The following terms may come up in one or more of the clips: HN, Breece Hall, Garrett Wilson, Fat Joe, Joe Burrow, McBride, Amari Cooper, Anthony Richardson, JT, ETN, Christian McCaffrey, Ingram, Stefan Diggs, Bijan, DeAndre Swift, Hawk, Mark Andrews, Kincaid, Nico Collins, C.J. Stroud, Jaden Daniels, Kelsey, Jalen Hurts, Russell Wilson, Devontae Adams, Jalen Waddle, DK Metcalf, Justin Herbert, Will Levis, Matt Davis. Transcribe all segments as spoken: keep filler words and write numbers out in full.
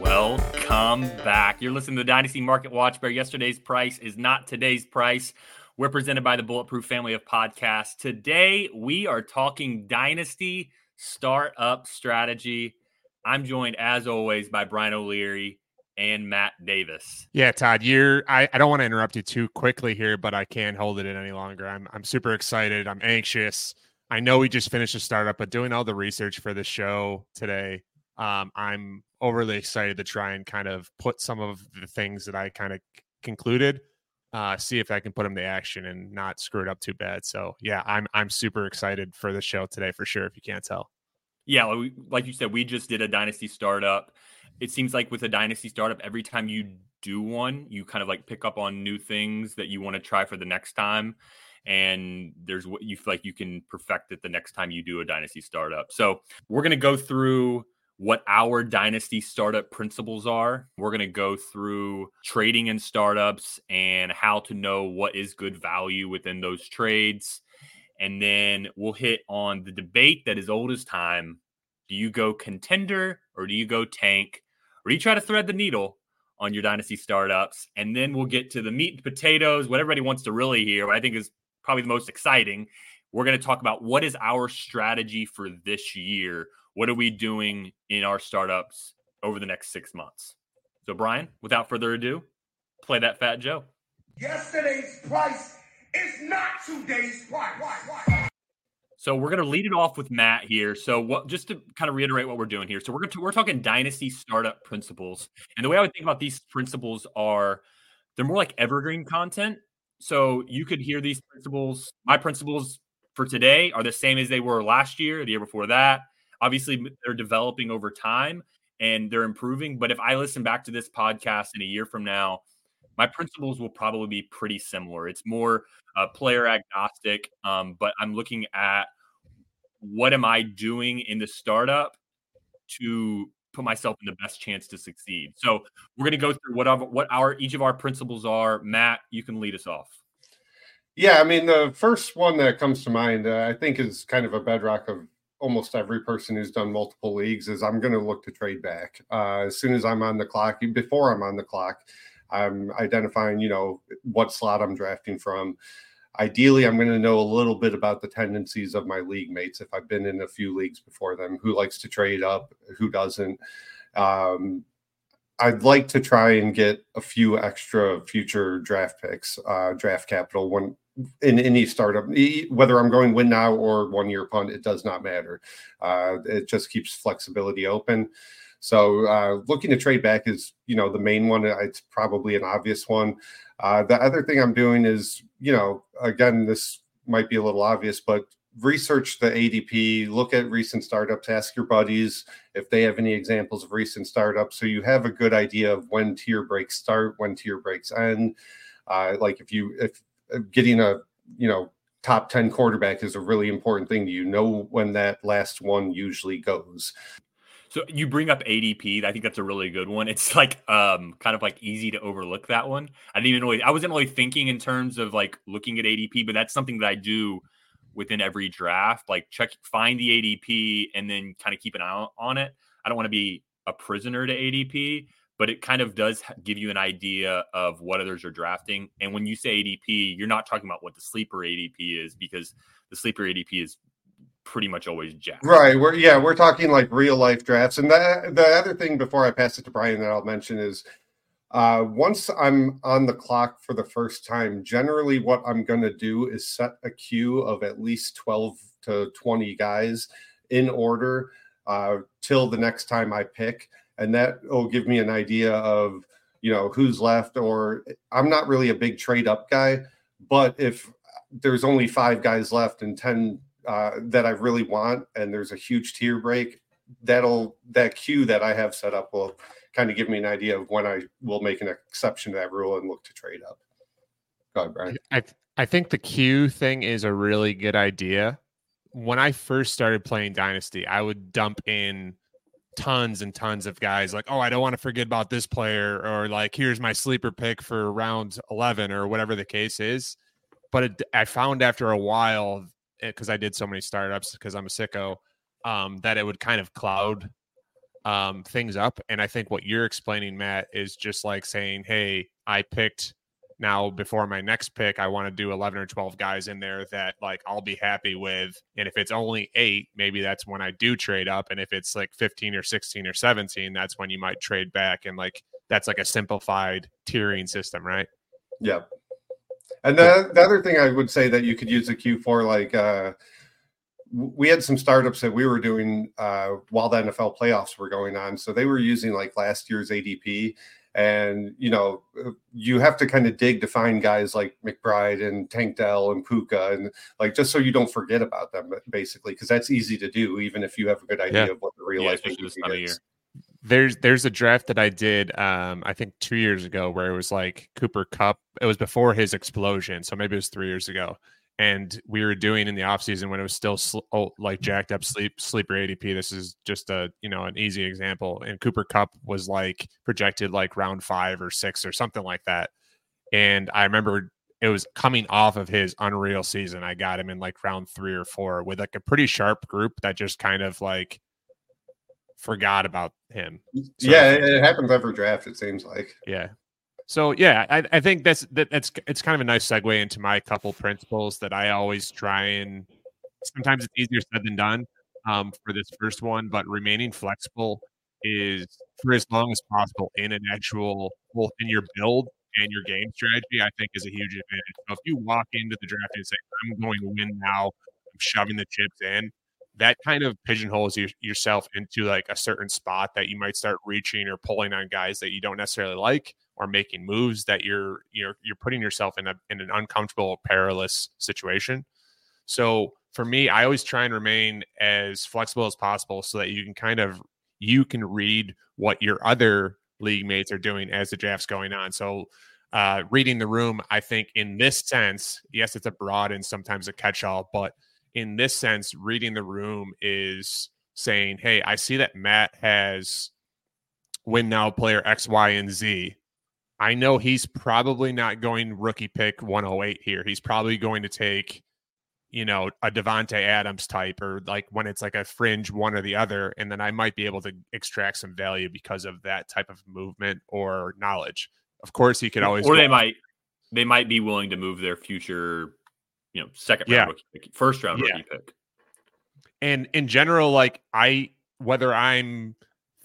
Welcome back. You're listening to the Dynasty Market Watch, where yesterday's price is not today's price. We're presented by the Bulletproof family of podcasts. Today, we are talking Dynasty Startup Strategy. I'm joined, as always, by Brian O'Leary and Matt Davis. Yeah, Todd, you're, I, I don't want to interrupt you too quickly here, but I can't hold it in any longer. I'm, I'm super excited. I'm anxious. I know we just finished a startup, but doing all the research for the show today, um, I'm overly excited to try and kind of put some of the things that I kind of c- concluded Uh, see if I can put them to action and not screw it up too bad. So yeah, I'm I'm super excited for the show today for sure, if you can't tell. Yeah, like you said, we just did a Dynasty startup. It seems like with a Dynasty startup, every time you do one, you kind of like pick up on new things that you want to try for the next time. And there's what you feel like you can perfect it the next time you do a Dynasty startup. So we're going to go through what our Dynasty startup principles are. We're going to go through trading in startups and how to know what is good value within those trades. And then we'll hit on the debate that is old as time. Do you go contender or do you go tank? Or do you try to thread the needle on your Dynasty startups? And then we'll get to the meat and potatoes, what everybody wants to really hear, what I think is probably the most exciting. We're going to talk about what is our strategy for this year. What are we doing in our startups over the next six months? So, Brian, without further ado, play that Fat Joe. Yesterday's price is not today's price. Why, why? So we're going to lead it off with Matt here. So what, just to kind of reiterate what we're doing here. So we're going to, we're talking Dynasty startup principles. And the way I would think about these principles are they're more like evergreen content. So you could hear these principles. My principles for today are the same as they were last year, the year before that. Obviously, they're developing over time and they're improving. But if I listen back to this podcast in a year from now, my principles will probably be pretty similar. It's more uh, player agnostic, um, but I'm looking at what am I doing in the startup to put myself in the best chance to succeed. So we're going to go through what our, what our each of our principles are. Matt, you can lead us off. Yeah, I mean, the first one that comes to mind, uh, I think, is kind of a bedrock of almost every person who's done multiple leagues is I'm going to look to trade back uh, as soon as I'm on the clock. Before I'm on the clock, I'm identifying, you know, what slot I'm drafting from. Ideally, I'm going to know a little bit about the tendencies of my league mates. If I've been in a few leagues before them, who likes to trade up, who doesn't. Um, I'd like to try and get a few extra future draft picks, uh, draft capital when, in any startup, whether I'm going win now or one year punt, it does not matter. Uh, it just keeps flexibility open. So uh, looking to trade back is, you know, the main one. It's probably an obvious one. Uh, the other thing I'm doing is, you know, again, this might be a little obvious, but research the A D P, look at recent startups, ask your buddies if they have any examples of recent startups. So you have a good idea of when tier breaks start, when tier breaks end. Uh, like if you, if, Getting a, you know, top ten quarterback is a really important thing. You know when that last one usually goes. So you bring up A D P. I think that's a really good one. It's like um kind of like easy to overlook that one. I didn't even really, I wasn't really thinking in terms of like looking at A D P, but that's something that I do within every draft. Like check, find the A D P and then kind of keep an eye on it. I don't want to be a prisoner to A D P, but it kind of does give you an idea of what others are drafting. And when you say A D P, you're not talking about what the sleeper A D P is, because the sleeper A D P is pretty much always jacked. Right. We're, yeah, we're talking like real life drafts. And the, the other thing before I pass it to Brian that I'll mention is uh, once I'm on the clock for the first time, generally what I'm going to do is set a queue of at least twelve to twenty guys in order uh, till the next time I pick. And that will give me an idea of, you know, who's left. Or I'm not really a big trade up guy, but if there's only five guys left and ten uh, that I really want, and there's a huge tier break, that'll that queue that I have set up will kind of give me an idea of when I will make an exception to that rule and look to trade up. Go ahead, Brian. I th- I think the queue thing is a really good idea. When I first started playing Dynasty, I would dump in tons and tons of guys like, oh, I don't want to forget about this player, or like, here's my sleeper pick for round eleven or whatever the case is. But it, I found after a while because I did so many startups because I'm a sicko, um, that it would kind of cloud um, things up. And I think what you're explaining, Matt, is just like saying, hey, I picked now before my next pick, I want to do eleven or twelve guys in there that like I'll be happy with. And if it's only eight, maybe that's when I do trade up. And if it's like fifteen or sixteen or seventeen, that's when you might trade back. And like, that's like a simplified tiering system, right? Yeah. And the, the other thing I would say that you could use the queue for, like uh, we had some startups that we were doing uh, while the N F L playoffs were going on. So they were using like last year's A D P. And, you know, you have to kind of dig to find guys like McBride and Tank Dell and Puka, and like just so you don't forget about them, basically, because that's easy to do, even if you have a good idea yeah. of what the real yeah, life is. Year. There's there's a draft that I did, um, I think two years ago, where it was like Cooper Kupp. It was before his explosion, so maybe it was three years ago. And we were doing in the offseason when it was still sl- oh, like jacked up sleep sleeper A D P. This is just a, you know, an easy example. And Cooper Kupp was like projected like round five or six or something like that. And I remember it was coming off of his unreal season. I got him in like round three or four with like a pretty sharp group that just kind of like forgot about him. Yeah, it happens every draft, it seems like. Yeah. So, yeah, I, I think that's that, that's it's kind of a nice segue into my couple principles that I always try, and sometimes it's easier said than done um, for this first one. But remaining flexible is for as long as possible in an actual both in your build and your game strategy, I think is a huge advantage. So if you walk into the draft and say, I'm going to win now, I'm shoving the chips in, that kind of pigeonholes you, yourself into like a certain spot that you might start reaching or pulling on guys that you don't necessarily like, or making moves that you're you're you're putting yourself in a in an uncomfortable, perilous situation. So for me, I always try and remain as flexible as possible so that you can kind of you can read what your other league mates are doing as the draft's going on. So uh, reading the room, I think in this sense, yes, it's a broad and sometimes a catch-all, but in this sense, reading the room is saying, hey, I see that Matt has win now player X, Y, and Z. I know he's probably not going rookie pick one oh eight here. He's probably going to take, you know, a Devontae Adams type, or like when it's like a fringe one or the other. And then I might be able to extract some value because of that type of movement or knowledge. Of course, he could always, or they might, they might be willing to move their future, you know, second round yeah. rookie pick, first round yeah. rookie pick. And in general, like I, whether I'm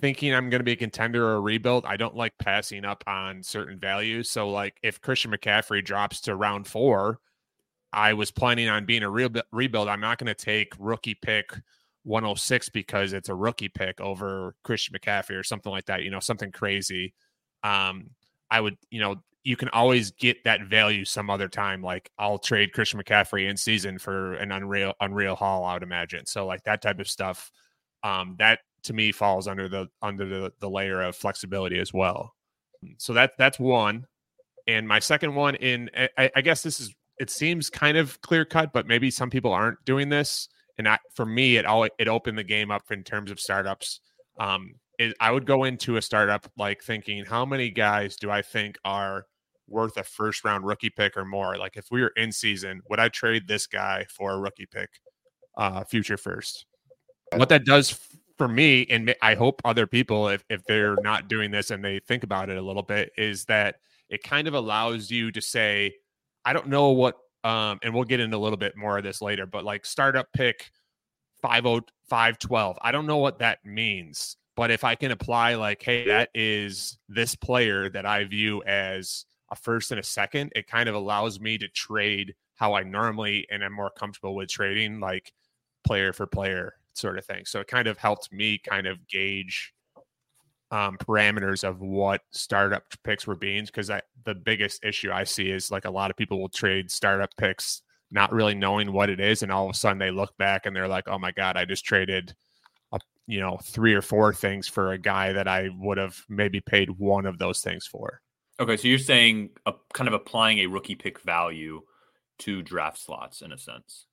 thinking I'm going to be a contender or a rebuild, I don't like passing up on certain values. So like if Christian McCaffrey drops to round four, I was planning on being a real rebuild. I'm not going to take rookie pick one oh six because it's a rookie pick over Christian McCaffrey or something like that. You know, something crazy. Um, I would, you know, you can always get that value some other time. Like I'll trade Christian McCaffrey in season for an unreal, unreal haul, I would imagine. So like that type of stuff, um, that to me falls under the, under the, the layer of flexibility as well. So that that's one. And my second one in, I, I guess this is, it seems kind of clear cut, but maybe some people aren't doing this. And I, for me, it all, it opened the game up in terms of startups. Um, it, I would go into a startup, like thinking, how many guys do I think are worth a first round rookie pick or more? Like if we were in season, would I trade this guy for a rookie pick, uh, future first? What that does f- for me, and I hope other people, if, if they're not doing this and they think about it a little bit, is that it kind of allows you to say, I don't know what, um, and we'll get into a little bit more of this later, but like startup pick five oh five twelve, I don't know what that means, but if I can apply like, hey, that is this player that I view as a first and a second, it kind of allows me to trade how I normally, and I'm more comfortable with trading like player for player sort of thing. So it kind of helped me kind of gauge um, parameters of what startup picks were being, because I, the biggest issue I see is like a lot of people will trade startup picks not really knowing what it is, and all of a sudden they look back and they're like, oh my God, I just traded a, you know, three or four things for a guy that I would have maybe paid one of those things for. Okay, so you're saying a, kind of applying a rookie pick value to draft slots in a sense.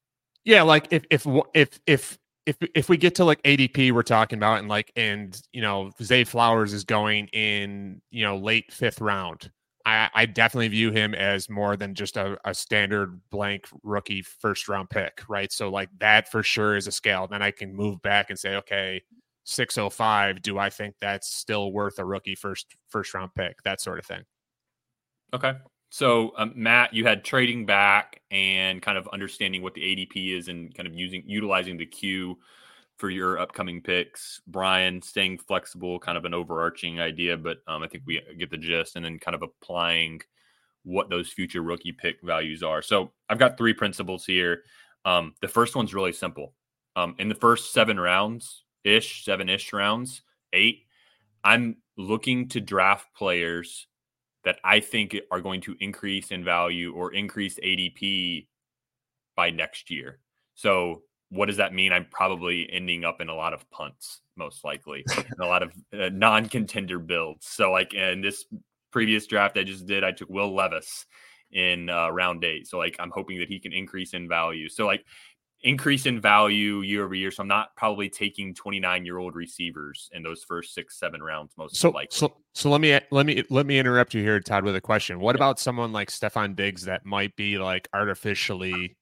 Yeah, like if if if if If if we get to like A D P we're talking about, and like, and you know, Zay Flowers is going in, you know, late fifth round, I, I definitely view him as more than just a, a standard blank rookie first round pick, right? So like that for sure is a scale. Then I can move back and say, okay, six oh five, do I think that's still worth a rookie first first round pick? That sort of thing. Okay. So um, Matt, you had trading back and kind of understanding what the A D P is and kind of using utilizing the queue for your upcoming picks. Brian, staying flexible, kind of an overarching idea, but um, I think we get the gist, and then kind of applying what those future rookie pick values are. So I've got three principles here. Um, the first one's really simple. Um, in the first seven rounds ish, seven ish rounds, eight, I'm looking to draft players that I think are going to increase in value or increase A D P by next year. So what does that mean? I'm probably ending up in a lot of punts, most likely, and a lot of uh, non-contender builds. So like in this previous draft I just did, I took Will Levis in uh, round eight. So like I'm hoping that he can increase in value. So like increase in value year over year. So I'm not probably taking twenty-nine year old receivers in those first six, seven rounds, most so, likely. So, so let me, let me, let me interrupt you here, Todd, with a question. What yeah. about someone like Stefan Diggs that might be like artificially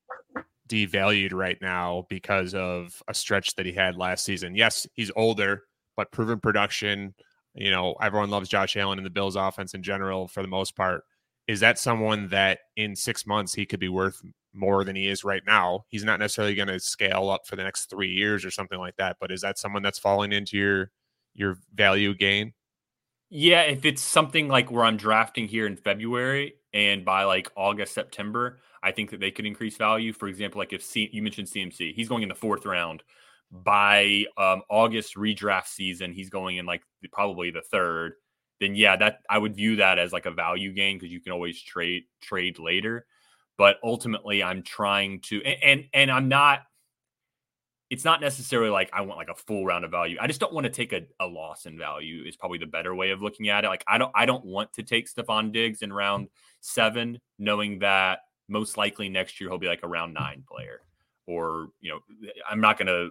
devalued right now because of a stretch that he had last season? Yes, he's older, but proven production. You know, everyone loves Josh Allen and the Bills offense in general for the most part. Is that someone that in six months he could be worth more than he is right now? He's not necessarily going to scale up for the next three years or something like that, but is that someone that's falling into your your value gain? Yeah, if it's something like where I'm drafting here in February and by like August, September, I think that they could increase value. For example, like if C- you mentioned C M C, he's going in the fourth round. By um, August redraft season, he's going in like probably the third. Then yeah, that I would view that as like a value gain because you can always trade trade later. But ultimately, I'm trying to, and, and and I'm not, it's not necessarily like I want like a full round of value. I just don't want to take a, a loss in value is probably the better way of looking at it. Like I don't, I don't want to take Stefan Diggs in round seven, knowing that most likely next year he'll be like a round nine player, or, you know, I'm not going to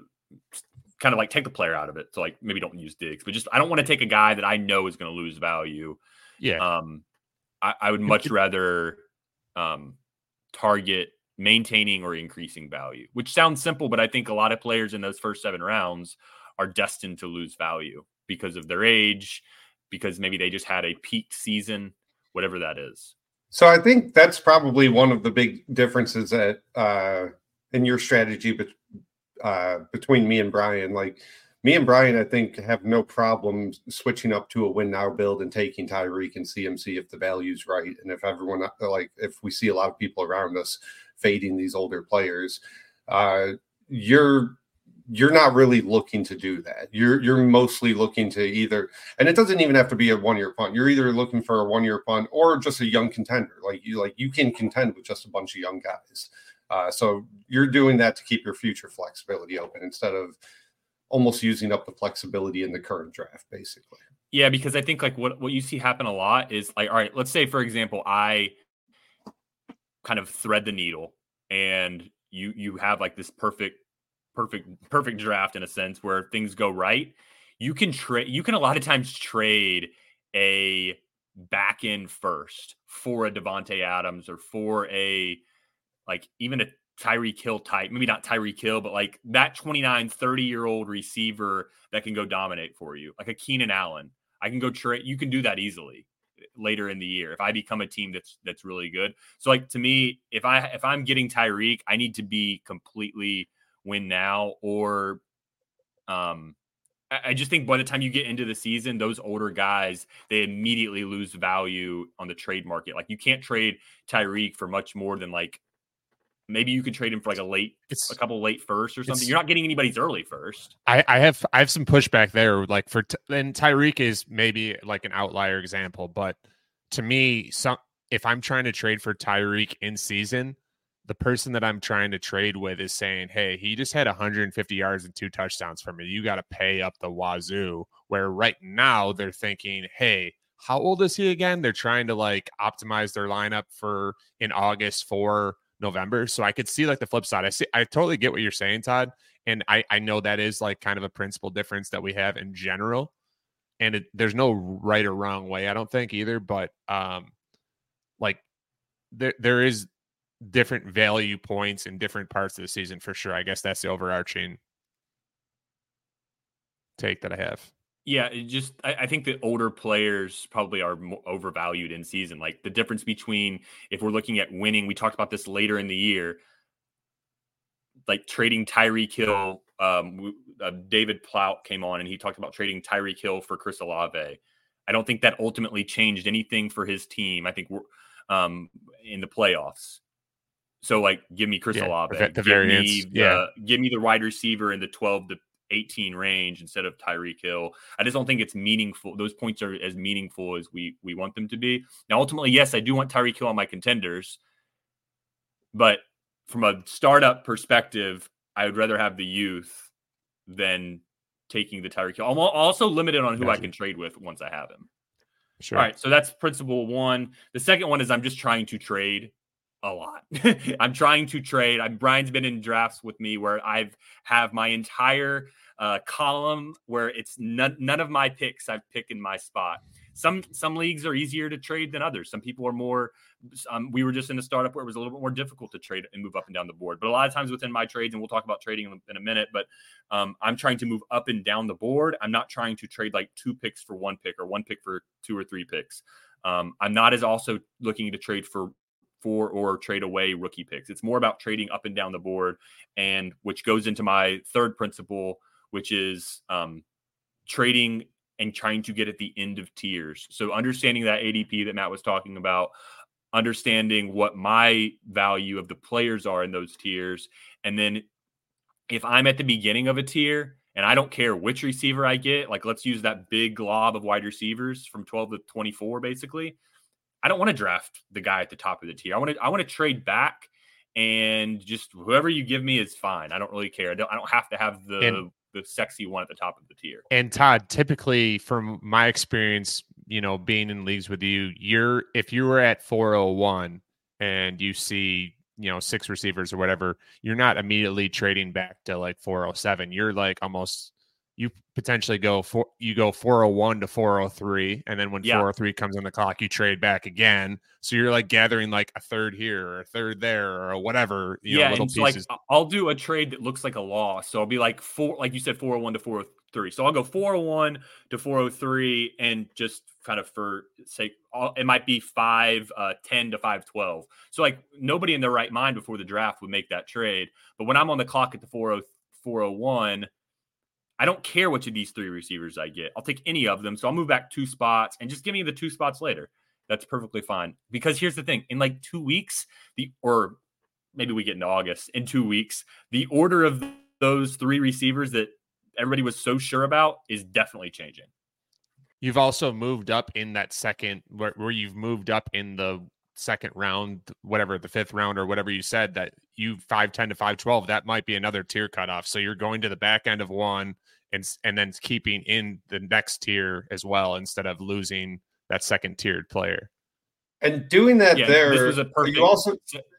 kind of like take the player out of it. So like maybe don't use Diggs, but just, I don't want to take a guy that I know is going to lose value. Yeah. Um, I, I would much rather, um, target maintaining or increasing value, which sounds simple, but I think a lot of players in those first seven rounds are destined to lose value because of their age, because maybe they just had a peak season, whatever that is. So I think that's probably one of the big differences that uh, in your strategy be- uh, between me and Brian. Like me and Brian, I think, have no problem switching up to a win now build and taking Tyreek and C M C if the value's right. And if everyone, like, if we see a lot of people around us fading these older players, uh, you're you're not really looking to do that. You're you're mostly looking to either, and it doesn't even have to be a one year punt. You're either looking for a one year punt or just a young contender. Like you like you can contend with just a bunch of young guys. Uh, so you're doing that to keep your future flexibility open instead of almost using up the flexibility in the current draft, basically. Yeah, because I think like what, what you see happen a lot is like, all right, let's say, for example, I kind of thread the needle and you you have like this perfect, perfect, perfect draft in a sense where things go right. You can trade, you can a lot of times trade a back end first for a Devontae Adams or for a like even a Tyreek Hill type, maybe not Tyreek Hill, but like that twenty-nine, thirty year old receiver that can go dominate for you, like a Keenan Allen. I can go trade. You can do that easily later in the year if I become a team that's that's really good. So like to me, if I if I'm getting Tyreek, I need to be completely win now, or um, I, I just think by the time you get into the season, those older guys they immediately lose value on the trade market. Like you can't trade Tyreek for much more than like. Maybe you could trade him for like a late, it's, a couple late first or something. You're not getting anybody's early first. I, I have, I have some pushback there. Like for, and Tyreek is maybe like an outlier example, but to me, some if I'm trying to trade for Tyreek in season, the person that I'm trying to trade with is saying, "Hey, he just had one hundred fifty yards and two touchdowns for me. You got to pay up the wazoo." Where right now they're thinking, "Hey, how old is he again?" They're trying to like optimize their lineup for in August for November. So I could see like the flip side. I see, I totally get what you're saying, Todd. And I, I know that is like kind of a principal difference that we have in general. And it, there's no right or wrong way, I don't think either. But um, like there there is different value points in different parts of the season for sure. I guess that's the overarching take that I have. Yeah, it just I, I think the older players probably are more overvalued in season. Like the difference between, if we're looking at winning, we talked about this later in the year, like trading Tyreek Hill. Um, uh, David Plout came on and he talked about trading Tyreek Hill for Chris Olave. I don't think that ultimately changed anything for his team. I think we're um, in the playoffs. So like, give me Chris yeah, Olave. The give, variance. Me the, yeah. give me the wide receiver in the twelve to eighteen range instead of Tyreek Hill. I just don't think it's meaningful. Those points are as meaningful as we we want them to be. Now, ultimately, yes, I do want Tyreek Hill on my contenders, but from a startup perspective, I would rather have the youth than taking the Tyreek Hill. I'm also limited on who gotcha. I can trade with once I have him. Sure. All right, so that's principle one. The second one is I'm just trying to trade a lot. I'm trying to trade. I'm, Brian's been in drafts with me where I've have my entire uh, column where it's none, none of my picks I've picked in my spot. Some some leagues are easier to trade than others. Some people are more, um, we were just in a startup where it was a little bit more difficult to trade and move up and down the board. But a lot of times within my trades, and we'll talk about trading in, in a minute, but um, I'm trying to move up and down the board. I'm not trying to trade like two picks for one pick or one pick for two or three picks. Um, I'm not as also looking to trade for for or trade away rookie picks. It's more about trading up and down the board, and which goes into my third principle, which is um, trading and trying to get at the end of tiers. So understanding that A D P that Matt was talking about, understanding what my value of the players are in those tiers. And then if I'm at the beginning of a tier and I don't care which receiver I get, like let's use that big glob of wide receivers from twelve to twenty-four, basically, I don't want to draft the guy at the top of the tier. I want to, I want to trade back, and just whoever you give me is fine. I don't really care. I don't, I don't have to have the, and- the sexy one at the top of the tier. And Todd, typically from my experience, you know, being in leagues with you, you're, if you were at four oh one and you see, you know, six receivers or whatever, you're not immediately trading back to like four oh seven. You're like almost, you potentially go for, you go four oh one to four oh three. And then when yeah. four oh three comes on the clock, you trade back again. So you're like gathering like a third here or a third there or whatever, you yeah, know, little pieces. Like, I'll do a trade that looks like a loss. So I'll be like four, like you said, four oh one to four oh three. So I'll go four oh one to four oh three and just kind of for sake, I'll, it might be five ten to five twelve. So like nobody in their right mind before the draft would make that trade. But when I'm on the clock at the four oh one, I don't care which of these three receivers I get. I'll take any of them. So I'll move back two spots and just give me the two spots later. That's perfectly fine. Because here's the thing. In like two weeks, the or maybe we get into August, in two weeks, the order of those three receivers that everybody was so sure about is definitely changing. You've also moved up in that second, where, where you've moved up in the second round, whatever, the fifth round or whatever you said, that you five ten to five twelve, that might be another tier cutoff. So you're going to the back end of one and and then keeping in the next tier as well, instead of losing that second tiered player. And doing that yeah, there, this was a perfect, you also,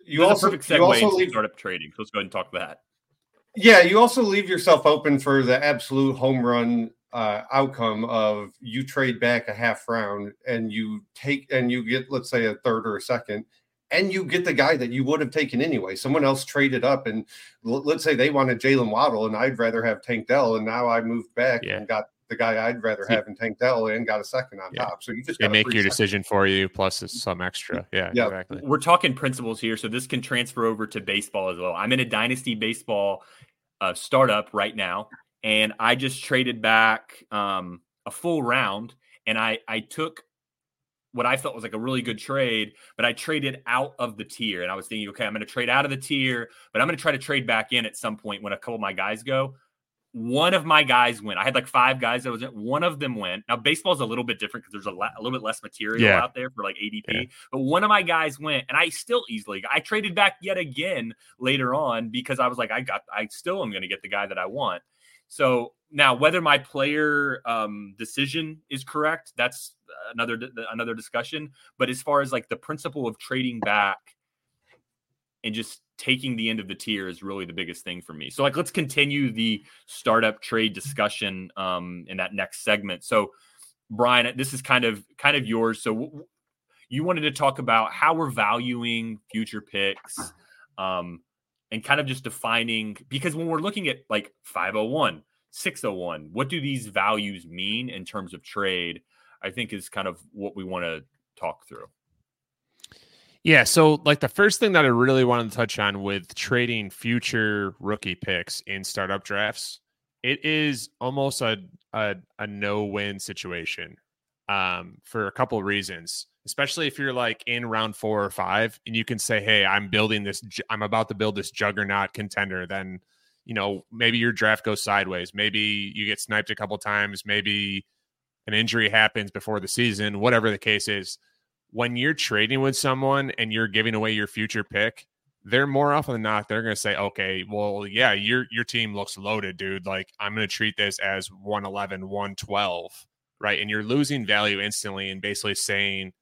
you also, perfect segue you also leave, startup trading. So let's go ahead and talk about that. Yeah. You also leave yourself open for the absolute home run uh, outcome of you trade back a half round and you take, and you get, let's say a third or a second, and you get the guy that you would have taken anyway. Someone else traded up, and l- let's say they wanted Jalen Waddle, and I'd rather have Tank Dell, and now I moved back yeah. and got the guy I'd rather have in Tank Dell and got a second on yeah. top. So you just they make your seconds. Decision for you, plus some extra. Yeah, yeah, exactly. We're talking principles here, so this can transfer over to baseball as well. I'm in a dynasty baseball uh, startup right now, and I just traded back um, a full round, and I I took – what I felt was like a really good trade, but I traded out of the tier. And I was thinking, okay, I'm going to trade out of the tier, but I'm going to try to trade back in at some point when a couple of my guys go. One of my guys went. I had like five guys that was in. One of them went. Now, baseball is a little bit different because there's a, la- a little bit less material yeah. out there for like A D P. Yeah. But one of my guys went, and I still easily – I traded back yet again later on because I was like, I got – I still am going to get the guy that I want. So now whether my player um, decision is correct, that's another another discussion. But as far as like the principle of trading back and just taking the end of the tier is really the biggest thing for me. So like let's continue the startup trade discussion um, in that next segment. So Brian, this is kind of kind of yours. So w- you wanted to talk about how we're valuing future picks, um, and kind of just defining, because when we're looking at like five oh one, six oh one, what do these values mean in terms of trade, I think is kind of what we want to talk through. Yeah, so like the first thing that I really wanted to touch on with trading future rookie picks in startup drafts, it is almost a a, a no-win situation um, for a couple of reasons, especially if you're like in round four or five and you can say, hey, I'm building this, I'm about to build this juggernaut contender. Then, you know, maybe your draft goes sideways. Maybe you get sniped a couple times. Maybe an injury happens before the season, whatever the case is. When you're trading with someone and you're giving away your future pick, they're more often than not, they're going to say, okay, well, yeah, your your team looks loaded, dude. Like, I'm going to treat this as one eleven, one twelve, right? And you're losing value instantly and basically saying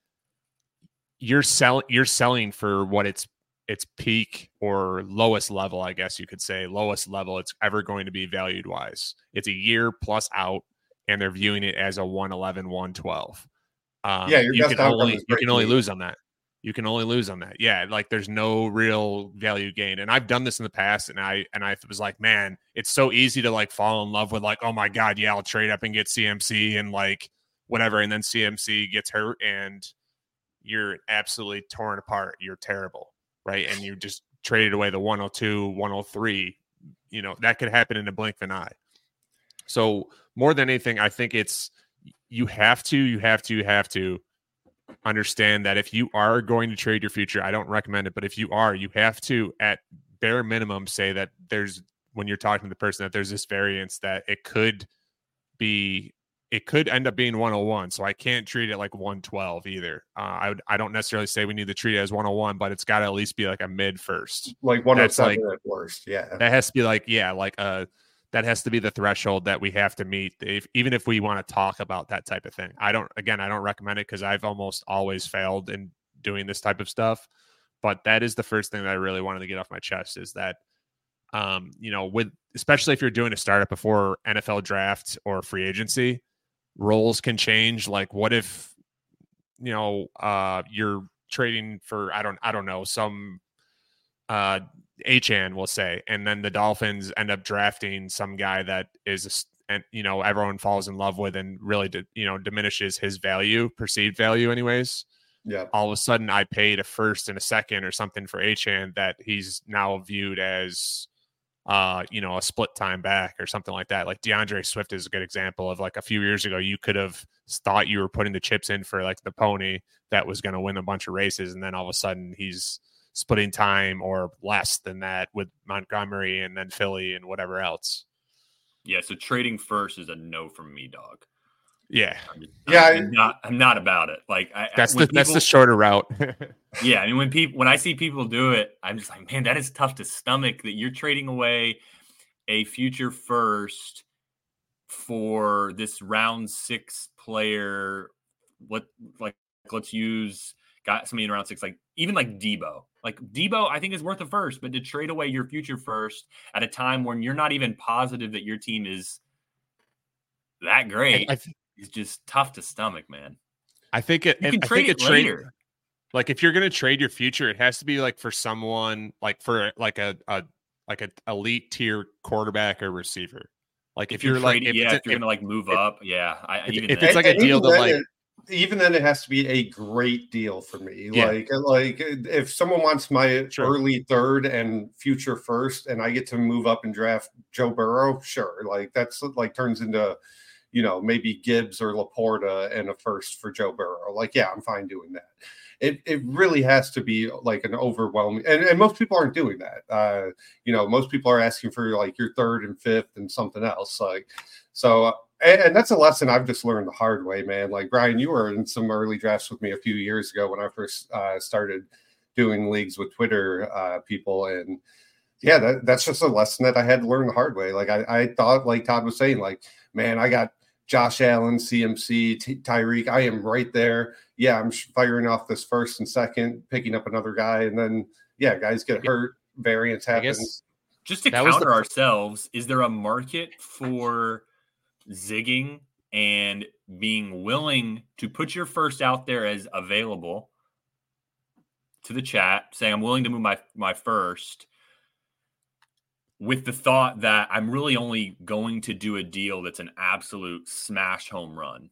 you're, sell- you're selling for what its its peak or lowest level, I guess you could say, lowest level it's ever going to be valued-wise. It's a year plus out, and they're viewing it as a one eleven, one twelve. Um, yeah, you can only you can only lose on that. You can only lose on that. Yeah, like there's no real value gain. And I've done this in the past, and I and I was like, man, it's so easy to like fall in love with like, oh my god, yeah, I'll trade up and get C M C and like whatever, and then C M C gets hurt, and you're absolutely torn apart. You're terrible, right? And you just traded away the one oh two, one oh three. You know that could happen in a blink of an eye. So more than anything, I think it's. You have to, you have to, you have to understand that if you are going to trade your future, I don't recommend it, but if you are, you have to at bare minimum say that there's, when you're talking to the person, that there's this variance that it could be, it could end up being one oh one. So I can't treat it like one twelve either. Uh, I would, I don't necessarily say we need to treat it as one oh one, but it's got to at least be like a mid first. Like one oh seven at worst. Yeah. That has to be like, yeah, like a, that has to be the threshold that we have to meet, if, even if we want to talk about that type of thing. I don't, again, I don't recommend it because I've almost always failed in doing this type of stuff. But that is the first thing that I really wanted to get off my chest is that, um, you know, with especially if you're doing a startup before N F L draft or free agency, roles can change. Like, what if, you know, uh, you're trading for I don't, I don't know, some. Uh, H N will say, and then the Dolphins end up drafting some guy that is, and you know, everyone falls in love with and really, you know, diminishes his value, perceived value anyways. Yeah. All of a sudden I paid a first and a second or something for H N that he's now viewed as, uh, you know, a split time back or something like that. Like DeAndre Swift is a good example of like a few years ago, you could have thought you were putting the chips in for like the pony that was going to win a bunch of races. And then all of a sudden he's splitting time or less than that with Montgomery and then Philly and whatever else. Yeah, so trading first is a no from me, dog. Yeah, I mean, yeah, I'm, I, not, I'm not about it. Like I, that's I, the people, that's the shorter route. Yeah, I mean when people when I see people do it, I'm just like, man, that is tough to stomach that you're trading away a future first for this round six player. What like let's use got somebody in round six, like even like Debo. Like Debo, I think is worth a first, but to trade away your future first at a time when you're not even positive that your team is that great I, I th- is just tough to stomach, man. I think it. You can I trade think it later. Trade, like if you're going to trade your future, it has to be like for someone, like for like a, a like a elite tier quarterback or receiver. Like if, if you're, you're trading, like, if yeah, if you're going to like move if, up, yeah. I, if, even if then, it's like I, a deal that like. It. Even then, it has to be a great deal for me. Yeah. Like, like if someone wants my sure. early third and future first, and I get to move up and draft Joe Burrow, sure. Like that's like turns into, you know, maybe Gibbs or Laporta and a first for Joe Burrow. Like, yeah, I'm fine doing that. It it really has to be like an overwhelming, and, and most people aren't doing that. Uh, you know, most people are asking for like your third and fifth and something else. Like, so. And that's a lesson I've just learned the hard way, man. Like, Brian, you were in some early drafts with me a few years ago when I first uh, started doing leagues with Twitter uh, people. And, yeah, that, that's just a lesson that I had to learn the hard way. Like, I, I thought, like Todd was saying, like, man, I got Josh Allen, C M C, T- Tyreek. I am right there. Yeah, I'm firing off this first and second, picking up another guy. And then, yeah, guys get hurt. Variance happens. Just to counter the- ourselves, is there a market for – zigging and being willing to put your first out there as available to the chat saying I'm willing to move my, my first with the thought that I'm really only going to do a deal that's an absolute smash home run.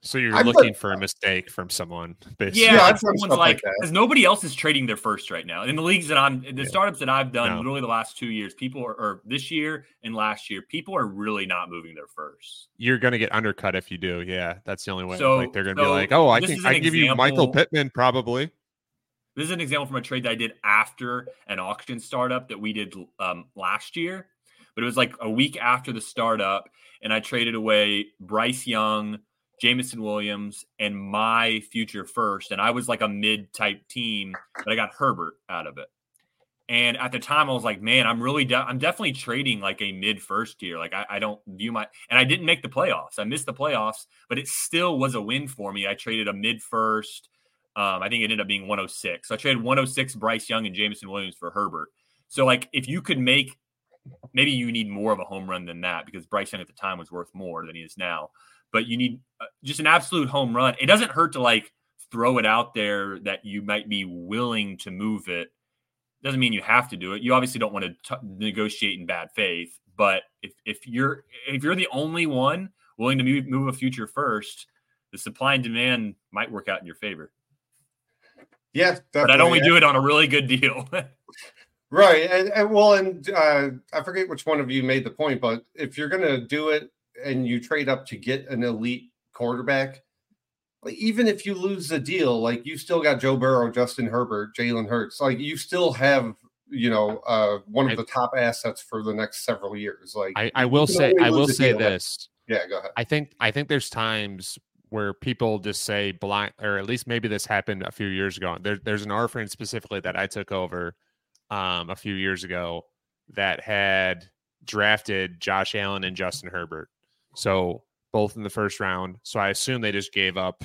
So you're I've looking heard, for a mistake from someone, basically. Yeah, yeah someone's like, because like nobody else is trading their first right now. In the leagues that I'm, the yeah. startups that I've done, no. literally the last two years, people are, or this year and last year, people are really not moving their first. You're going to get undercut if you do. Yeah, that's the only way. So, like, they're going to so be like, oh, I can I give you Michael Pittman, probably. This is an example from a trade that I did after an auction startup that we did um, last year, but it was like a week after the startup, and I traded away Bryce Young, Jameson Williams, and my future first. And I was like a mid type team, but I got Herbert out of it. And at the time I was like, man, I'm really, de- I'm definitely trading like a mid first year. Like I, I don't view my, and I didn't make the playoffs. I missed the playoffs, but it still was a win for me. I traded a mid first. Um, I think it ended up being one oh six. So I traded one oh six Bryce Young and Jameson Williams for Herbert. So like, if you could make, maybe you need more of a home run than that, because Bryce Young at the time was worth more than he is now. But you need just an absolute home run. It doesn't hurt to like throw it out there that you might be willing to move it. Doesn't mean you have to do it. You obviously don't want to t- negotiate in bad faith. But if if you're if you're the only one willing to move, move a future first, the supply and demand might work out in your favor. Yeah, but I'd only yeah. do it on a really good deal. Right, and, and well, and uh, I forget which one of you made the point, but if you're going to do it and you trade up to get an elite quarterback, like even if you lose the deal, like you still got Joe Burrow, Justin Herbert, Jalen Hurts, like you still have, you know, uh, one of I, the top assets for the next several years. Like I, I will say, I will say deal. this. Yeah, go ahead. I think, I think there's times where people just say blind, or at least maybe this happened a few years ago. There, there's an orphan specifically that I took over um, a few years ago that had drafted Josh Allen and Justin Herbert. So both in the first round. So I assume they just gave up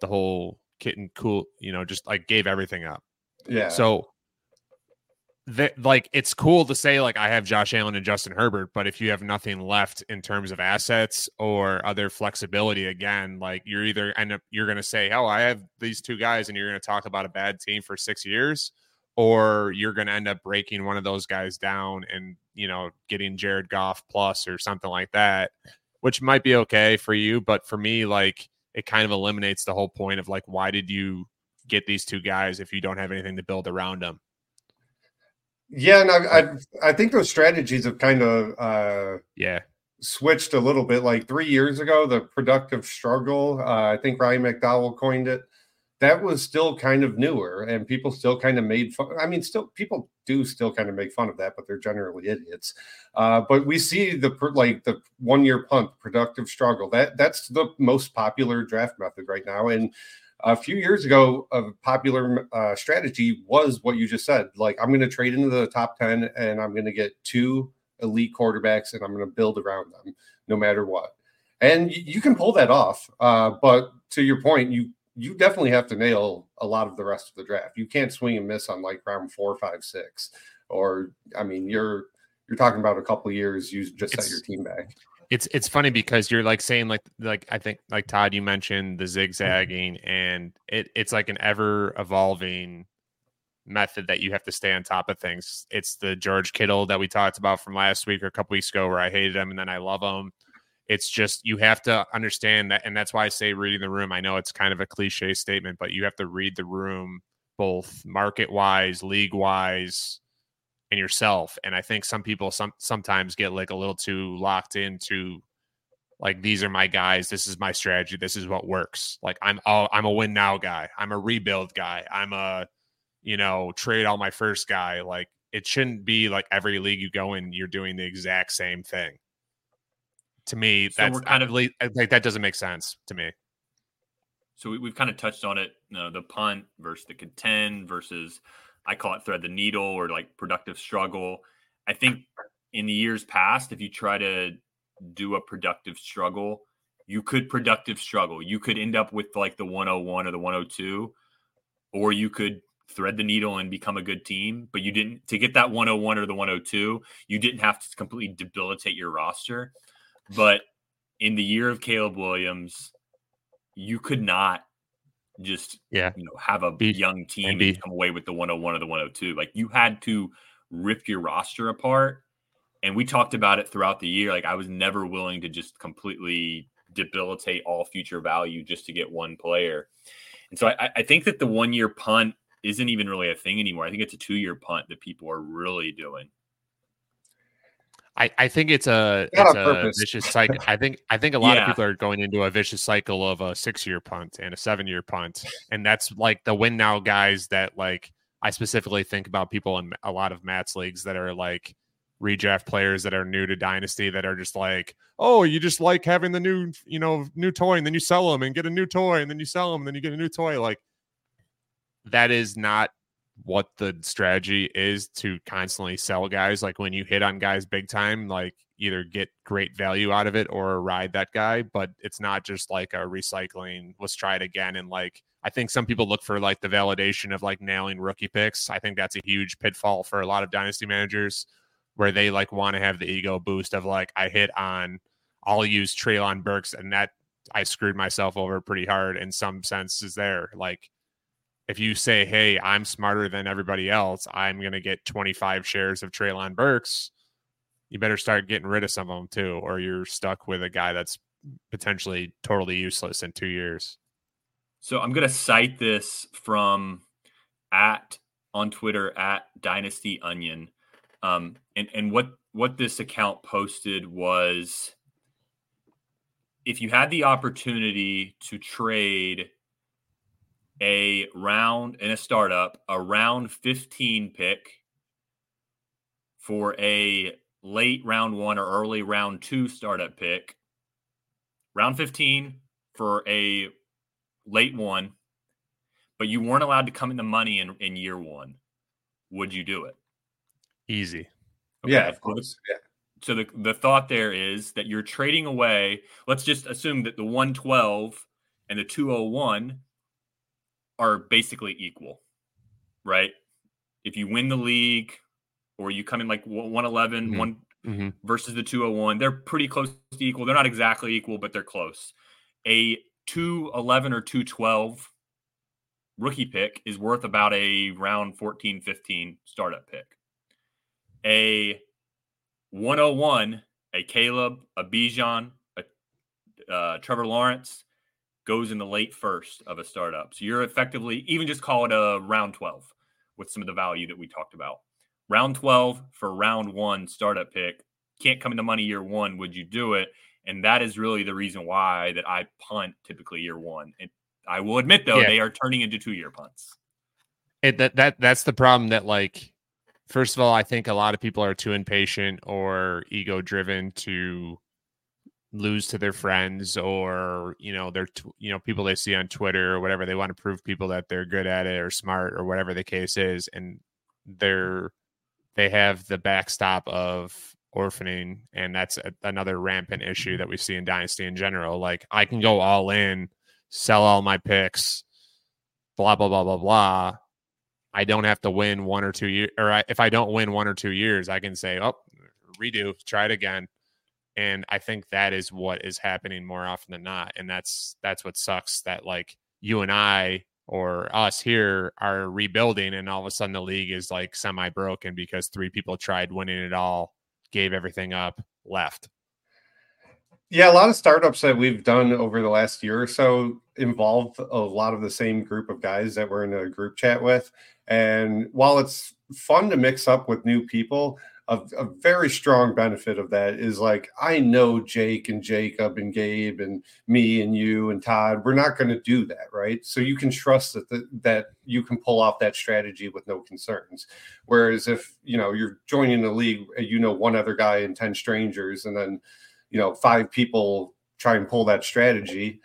the whole kit and cool, you know, just like gave everything up. Yeah. So that like, it's cool to say like, I have Josh Allen and Justin Herbert, but if you have nothing left in terms of assets or other flexibility, again, like you're either end up, you're going to say, oh, I have these two guys, and you're going to talk about a bad team for six years, or you're going to end up breaking one of those guys down and, you know, getting Jared Goff plus or something like that, which might be okay for you. But for me, like it kind of eliminates the whole point of like, why did you get these two guys if you don't have anything to build around them? Yeah. And I, I, I think those strategies have kind of uh, yeah switched a little bit. Like three years ago, the productive struggle, uh, I think Ryan McDowell coined it. That was still kind of newer, and people still kind of made fun. I mean, still people do still kind of make fun of that, but they're generally idiots. Uh, but we see the like the one-year punt, productive struggle. That that's the most popular draft method right now. And a few years ago, a popular uh, strategy was what you just said. Like, I'm going to trade into the top ten, and I'm going to get two elite quarterbacks, and I'm going to build around them no matter what. And you can pull that off. Uh, but to your point, you. You definitely have to nail a lot of the rest of the draft. You can't swing and miss on like round four, five, six, or I mean, you're you're talking about a couple of years. You just it's, set your team back. It's it's funny because you're like saying like like I think like Todd, you mentioned the zigzagging, and it it's like an ever evolving method that you have to stay on top of things. It's the George Kittle that we talked about from last week or a couple weeks ago, where I hated him and then I love him. It's just you have to understand that, and that's why I say reading the room. I know it's kind of a cliche statement, but you have to read the room both market-wise, league-wise, and yourself. And I think some people some, sometimes get like a little too locked into like these are my guys, this is my strategy, this is what works. Like I'm all, I'm a win now guy, I'm a rebuild guy, I'm a you know trade all my first guy. Like it shouldn't be like every league you go in, you're doing the exact same thing. To me, so that's kind of like that doesn't make sense to me. So we, we've kind of touched on it, you know, the punt versus the contend versus I call it thread the needle or like productive struggle. I think in the years past, if you try to do a productive struggle, you could productive struggle. You could end up with like the one oh one or the one oh two, or you could thread the needle and become a good team. But you didn't to get that one oh one or the one oh two. You didn't have to completely debilitate your roster. But in the year of Caleb Williams, you could not just yeah. you know, have a Be- young team Indeed. and come away with the one oh one or the one oh two. Like, you had to rip your roster apart. And we talked about it throughout the year. Like, I was never willing to just completely debilitate all future value just to get one player. And so I, I think that the one-year punt isn't even really a thing anymore. I think it's a two-year punt that people are really doing. I, I think it's a, it's a vicious cycle. I think I think a lot yeah. of people are going into a vicious cycle of a six-year punt and a seven-year punt. And that's like the win now guys that, like, I specifically think about people in a lot of Matt's leagues that are like redraft players that are new to Dynasty that are just like, oh, you just like having the new, you know, new toy, and then you sell them and get a new toy, and then you sell them and then you get a new toy. Like, that is not what the strategy is to constantly sell guys. Like, when you hit on guys big time, like, either get great value out of it or ride that guy, but it's not just like a recycling, let's try it again. And like, I think some people look for like the validation of like nailing rookie picks. I think that's a huge pitfall for a lot of Dynasty managers, where they like want to have the ego boost of like, I hit on, I'll use Treylon Burks, and that I screwed myself over pretty hard in some senses there. Like, if you say, hey, I'm smarter than everybody else, I'm going to get twenty-five shares of Treylon Burks, you better start getting rid of some of them too, or you're stuck with a guy that's potentially totally useless in two years. So I'm going to cite this from at on Twitter at Dynasty Onion. Um, and, and what, what this account posted was, if you had the opportunity to trade a round in a startup, a round fifteen pick for a late round one or early round two startup pick, round fifteen for a late one, but you weren't allowed to come in the money in, in year one, would you do it? Easy. Okay. Yeah, of course. Yeah. So the, the thought there is that you're trading away. Let's just assume that the one twelve and the two oh one are basically equal, right? If you win the league or you come in like one eleven mm-hmm. one mm-hmm. versus the two oh one, they're pretty close to equal. They're not exactly equal, but they're close. A two eleven or two twelve rookie pick is worth about a round fourteen, fifteen startup pick. A one oh one, a Caleb, a Bijan, a uh, Trevor Lawrence, goes in the late first of a startup. So you're effectively, even just call it a round twelve with some of the value that we talked about. Round twelve for round one startup pick. Can't come into money year one. Would you do it? And that is really the reason why that I punt typically year one. And I will admit, though, yeah. they are turning into two-year punts. It, that that That's the problem that, like, first of all, I think a lot of people are too impatient or ego-driven to lose to their friends, or you know they're tw- you know people they see on Twitter or whatever. They want to prove people that they're good at it or smart or whatever the case is, and they're they have the backstop of orphaning, and that's a, another rampant issue that we see in Dynasty in general. Like, I can go all in, sell all my picks, blah blah blah blah blah. I don't have to win one or two years, or I, if I don't win one or two years, I can say, oh, redo, try it again. And I think that is what is happening more often than not. And that's that's what sucks, that like you and I or us here are rebuilding, and all of a sudden the league is like semi-broken because three people tried winning it all, gave everything up, left. Yeah, a lot of startups that we've done over the last year or so involve a lot of the same group of guys that we're in a group chat with. And while it's fun to mix up with new people, A, a very strong benefit of that is like, I know Jake and Jacob and Gabe and me and you and Todd, we're not going to do that, right? So you can trust that the, that you can pull off that strategy with no concerns. Whereas if, you know, you're joining a league, you know, one other guy and ten strangers, and then, you know, five people try and pull that strategy,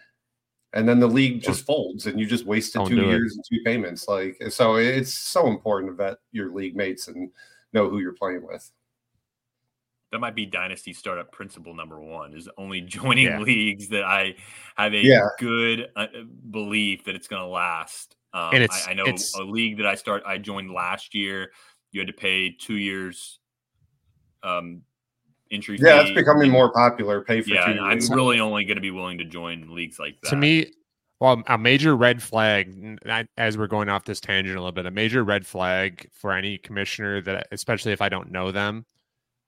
and then the league just folds and you just wasted Don't two years it. and two payments. Like, so it's so important to vet your league mates and know who you're playing with. That might be Dynasty startup principle number one, is only joining yeah. leagues that I have a yeah. good uh, belief that it's going to last. Um, and it's, I, I know it's, a league that I start, I joined last year. You had to pay two years um, entry. Yeah, it's becoming more popular. Pay for yeah, two years. I'm really only going to be willing to join leagues like that. To me, Well, a major red flag, as we're going off this tangent a little bit, a major red flag for any commissioner, that, especially if I don't know them,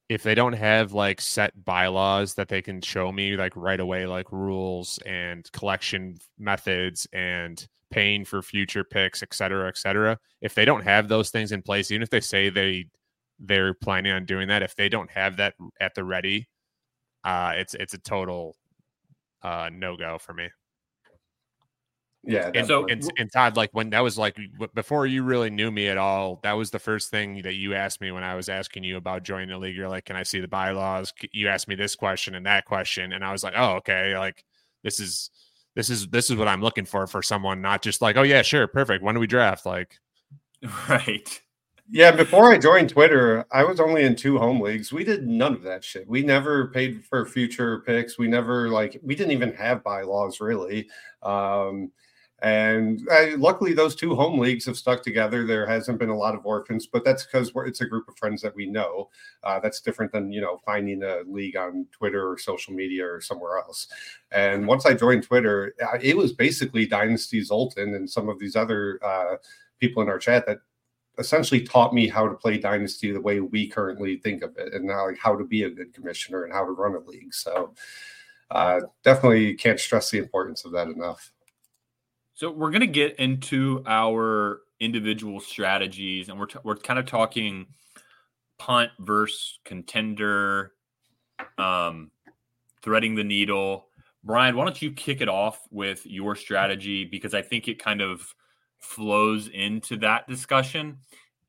if they don't have like set bylaws that they can show me like right away, like rules and collection methods and paying for future picks, et cetera, et cetera. If they don't have those things in place, even if they say they they're planning on doing that, if they don't have that at the ready, uh, it's it's a total uh, no go for me. Yeah. And so, and, and Todd, like when that was like before you really knew me at all, that was the first thing that you asked me when I was asking you about joining the league. You're like, can I see the bylaws? You asked me this question and that question. And I was like, oh, okay. Like this is, this is, this is what I'm looking for, for someone, not just like, oh yeah, sure. Perfect. When do we draft? Like, right. Yeah. Before I joined Twitter, I was only in two home leagues. We did none of that shit. We never paid for future picks. We never like, we didn't even have bylaws really. Um, And I, luckily, those two home leagues have stuck together. There hasn't been a lot of orphans, but that's because we're, it's a group of friends that we know. Uh, that's different than, you know, finding a league on Twitter or social media or somewhere else. And once I joined Twitter, it was basically Dynasty Zoltan and some of these other uh, people in our chat that essentially taught me how to play Dynasty the way we currently think of it, and now like how to be a good commissioner and how to run a league. So uh, definitely can't stress the importance of that enough. So we're going to get into our individual strategies, and we're t- we're kind of talking punt versus contender, um, threading the needle. Brian, why don't you kick it off with your strategy, because I think it kind of flows into that discussion,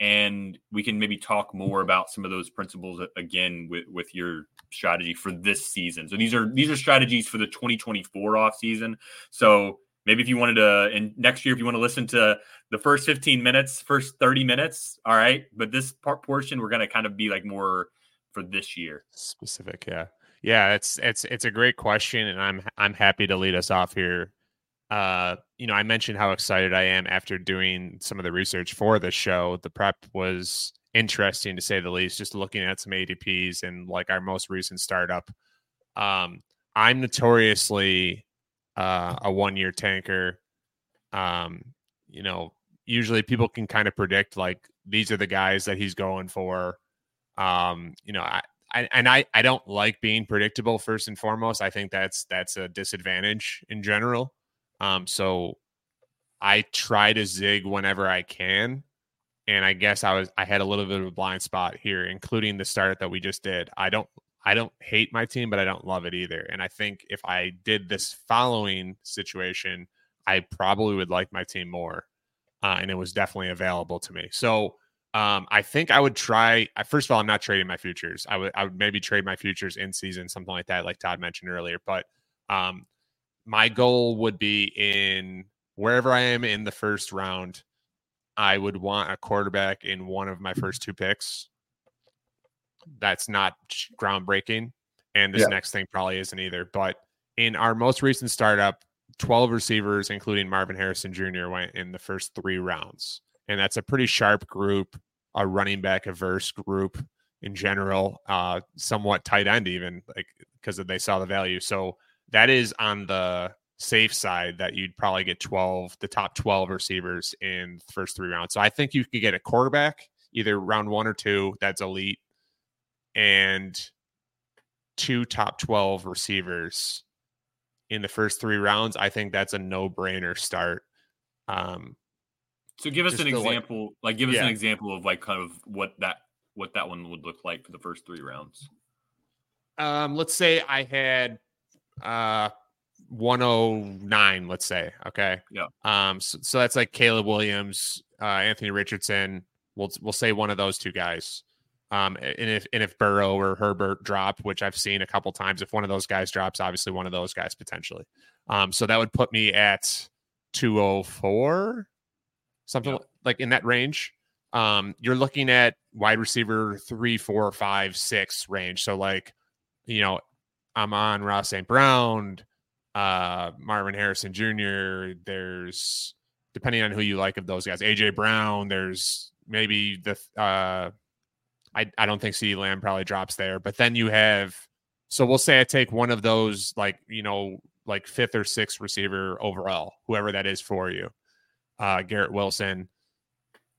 and we can maybe talk more about some of those principles again with, with your strategy for this season. So these are these are strategies for the twenty twenty-four offseason. So maybe if you wanted to, and next year, if you want to listen to the first fifteen minutes, first thirty minutes, all right. But this part portion, we're going to kind of be like more for this year specific. Yeah. Yeah. It's, it's, it's a great question. And I'm, I'm happy to lead us off here. Uh, you know, I mentioned how excited I am after doing some of the research for the show. The prep was interesting to say the least, just looking at some A D Ps and like our most recent startup. Um, I'm notoriously Uh, a one-year tanker. Um, you know, usually people can kind of predict like these are the guys that he's going for. Um, you know, I, I and I I don't like being predictable first and foremost. I think that's that's a disadvantage in general. Um, so I try to zig whenever I can, and I guess I was I had a little bit of a blind spot here, including the start that we just did. I don't. I don't hate my team, but I don't love it either. And I think if I did this following situation, I probably would like my team more. Uh, and it was definitely available to me. So um, I think I would try. I, first of all, I'm not trading my futures. I would I would maybe trade my futures in season, something like that, like Todd mentioned earlier. But um, my goal would be in wherever I am in the first round, I would want a quarterback in one of my first two picks. That's not groundbreaking, and this yeah. next thing probably isn't either. But in our most recent startup, twelve receivers, including Marvin Harrison Junior, went in the first three rounds, and that's a pretty sharp group, a running back averse group in general, uh, somewhat tight end even, like because they saw the value. So that is on the safe side that you'd probably get twelve, the top twelve receivers in the first three rounds. So I think you could get a quarterback either round one or two. That's elite. And two top twelve receivers in the first three rounds. I think that's a no-brainer start. Um, so give us an example, like, like give us yeah. an example of like kind of what that what that one would look like for the first three rounds. Um, let's say I had uh, one oh nine. Let's say okay, yeah. Um, so, so that's like Caleb Williams, uh, Anthony Richardson. We'll we'll say one of those two guys. Um, and if and if Burrow or Herbert drop, which I've seen a couple times, if one of those guys drops, obviously one of those guys potentially. Um, so that would put me at two oh four, something yeah. like in that range. Um, you're looking at wide receiver three, four, five, six range. So like, you know, I'm on Amon-Ra Saint Brown, uh, Marvin Harrison Junior There's, depending on who you like of those guys, A J Brown. There's maybe the. Uh, I, I don't think CeeDee Lamb probably drops there, but then you have, so we'll say I take one of those, like, you know, like fifth or sixth receiver overall, whoever that is for you. Uh, Garrett Wilson,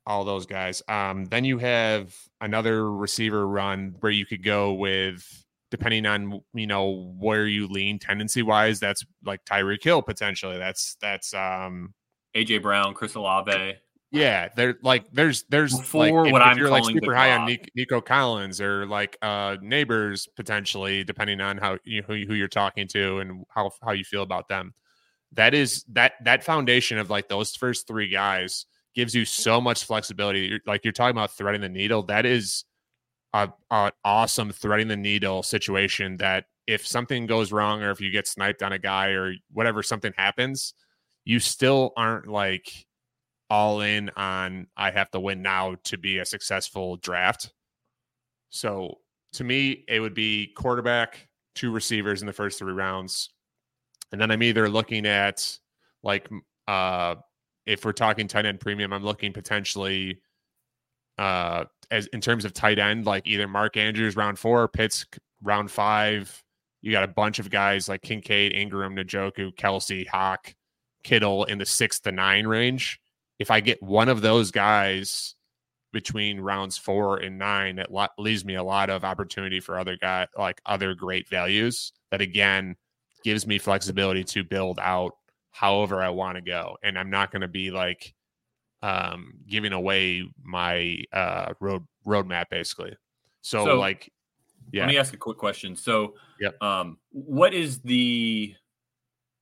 all those guys. Um, then you have another receiver run where you could go with, depending on, you know, where you lean tendency wise, that's like Tyreek Hill potentially. That's, that's um, A J Brown, Chris Olave. Yeah. They're like, there's, there's for like, if, what if I'm you're like super high on Nico Collins or like uh, Neighbors potentially, depending on how you, who, who you're talking to and how, how you feel about them. That is that, that foundation of like those first three guys gives you so much flexibility. You're, like you're talking about threading the needle. That is a, a awesome threading the needle situation that if something goes wrong or if you get sniped on a guy or whatever, something happens, you still aren't like all in on, I have to win now to be a successful draft. So to me, it would be quarterback, two receivers in the first three rounds. And then I'm either looking at like, uh, if we're talking tight end premium, I'm looking potentially uh, as in terms of tight end, like either Mark Andrews round four, Pitts round five. You got a bunch of guys like Kincaid, Ingram, Njoku, Kelsey, Hawk, Kittle in the six to nine range. If I get one of those guys between rounds four and nine, it lot, leaves me a lot of opportunity for other guy, like other great values that again gives me flexibility to build out however I want to go. And I'm not going to be like um, giving away my uh, road roadmap basically. So, so like, yeah. Let me ask a quick question. So yep. um, what is the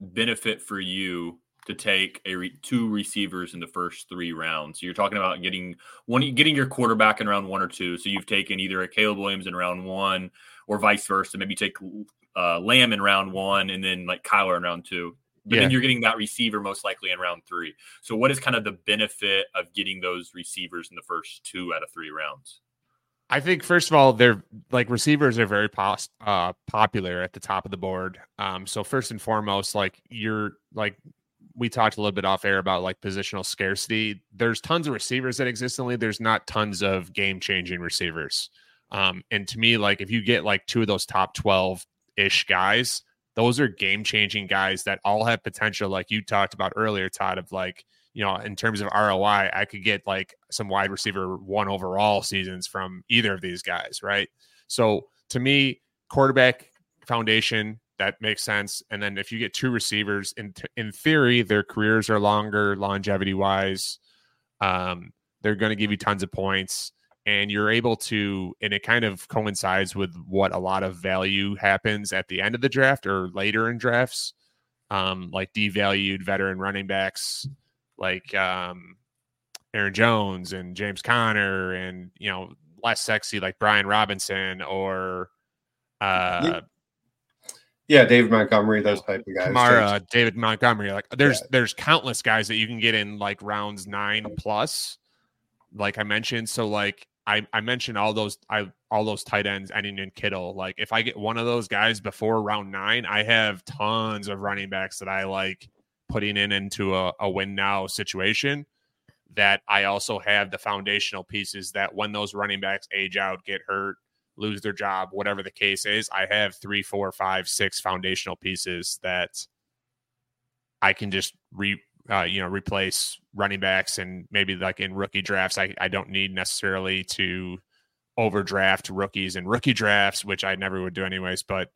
benefit for you to take a re- two receivers in the first three rounds? So you're talking about getting one, getting your quarterback in round one or two. So you've taken either a Caleb Williams in round one or vice versa. Maybe take uh, Lamb in round one and then like Kyler in round two. But yeah. Then you're getting that receiver most likely in round three. So what is kind of the benefit of getting those receivers in the first two out of three rounds? I think, first of all, they're like receivers are very pos- uh, popular at the top of the board. Um, so first and foremost, like you're like, we talked a little bit off air about like positional scarcity. There's tons of receivers that exist in the league. There's not tons of game changing receivers. Um, and to me, like if you get like two of those top twelve ish guys, those are game changing guys that all have potential. Like you talked about earlier, Todd, of like, you know, in terms of R O I, I could get like some wide receiver one overall seasons from either of these guys. Right. So to me, quarterback foundation, that makes sense. And then if you get two receivers in, t- in theory, their careers are longer longevity wise. Um, they're going to give you tons of points and you're able to, and it kind of coincides with what a lot of value happens at the end of the draft or later in drafts, um, like devalued veteran running backs, like um, Aaron Jones and James Conner and, you know, less sexy, like Brian Robinson or, uh, yeah. Yeah, David Montgomery, those type of guys. Kamara, David Montgomery, like there's yeah. there's countless guys that you can get in like rounds nine plus, like I mentioned. So like I, I mentioned all those I all those tight ends ending in Kittle. Like if I get one of those guys before round nine, I have tons of running backs that I like putting in into a, a win now situation. That I also have the foundational pieces that when those running backs age out, get hurt, lose their job, whatever the case is, I have three, four, five, six foundational pieces that I can just re, uh, you know, replace running backs. And maybe like in rookie drafts, I, I don't need necessarily to overdraft rookies in rookie drafts, which I never would do anyways, but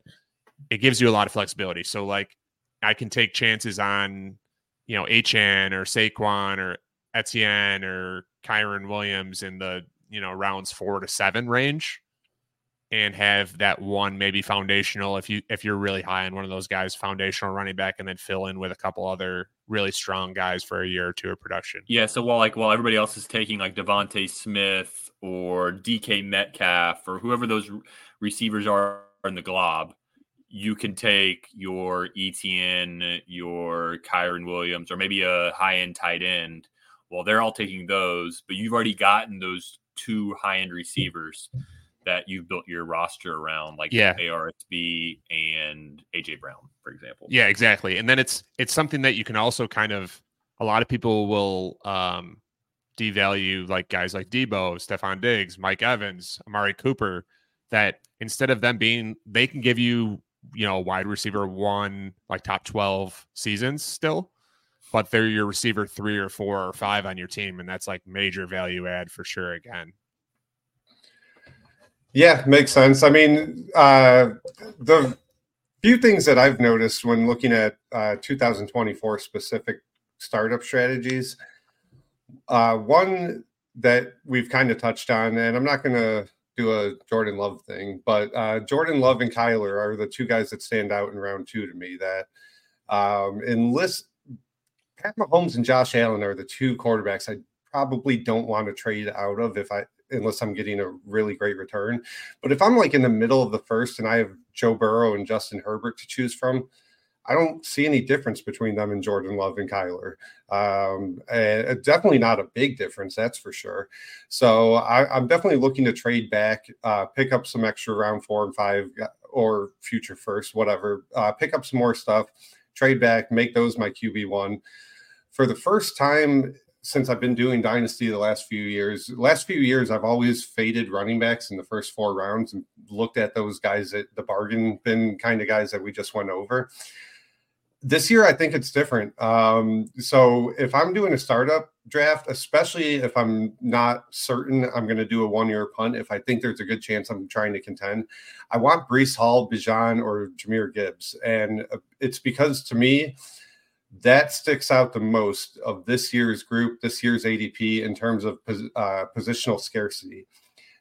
it gives you a lot of flexibility. So like I can take chances on, you know, H N or Saquon or E T N or Kyron Williams in the, you know, rounds four to seven range. And have that one maybe foundational, if you if you're really high on one of those guys, foundational running back, and then fill in with a couple other really strong guys for a year or two of production. Yeah. So while like while everybody else is taking like Devontae Smith or D K Metcalf or whoever those receivers are in the glob, you can take your E T N, your Kyron Williams, or maybe a high end tight end. Well, they're all taking those, but you've already gotten those two high end receivers that you've built your roster around, like yeah. A R S B and A J Brown, for example. Yeah, exactly. And then it's, it's something that you can also kind of, a lot of people will um, devalue like guys like Debo, Stefan Diggs, Mike Evans, Amari Cooper, that instead of them being, they can give you you know, wide receiver one, like top twelve seasons still, but they're your receiver three or four or five on your team. And that's like major value add for sure. Again. Yeah, makes sense. I mean, uh, the few things that I've noticed when looking at uh, two thousand twenty-four specific startup strategies, uh, one that we've kind of touched on, and I'm not going to do a Jordan Love thing, but uh, Jordan Love and Kyler are the two guys that stand out in round two to me. That um, enlist Pat Mahomes and Josh Allen are the two quarterbacks I probably don't want to trade out of if I. unless I'm getting a really great return. But if I'm like in the middle of the first and I have Joe Burrow and Justin Herbert to choose from, I don't see any difference between them and Jordan Love and Kyler. Um, and definitely not a big difference, that's for sure. So I, I'm definitely looking to trade back, uh, pick up some extra round four and five or future first, whatever, uh, pick up some more stuff, trade back, make those my Q B one. For the first time since I've been doing Dynasty the last few years, last few years, I've always faded running backs in the first four rounds and looked at those guys at the bargain bin kind of guys that we just went over. This year, I think it's different. Um, so if I'm doing a startup draft, especially if I'm not certain I'm going to do a one-year punt, if I think there's a good chance I'm trying to contend, I want Breece Hall, Bijan, or Jameer Gibbs. And it's because to me, that sticks out the most of this year's group, this year's A D P in terms of uh, positional scarcity.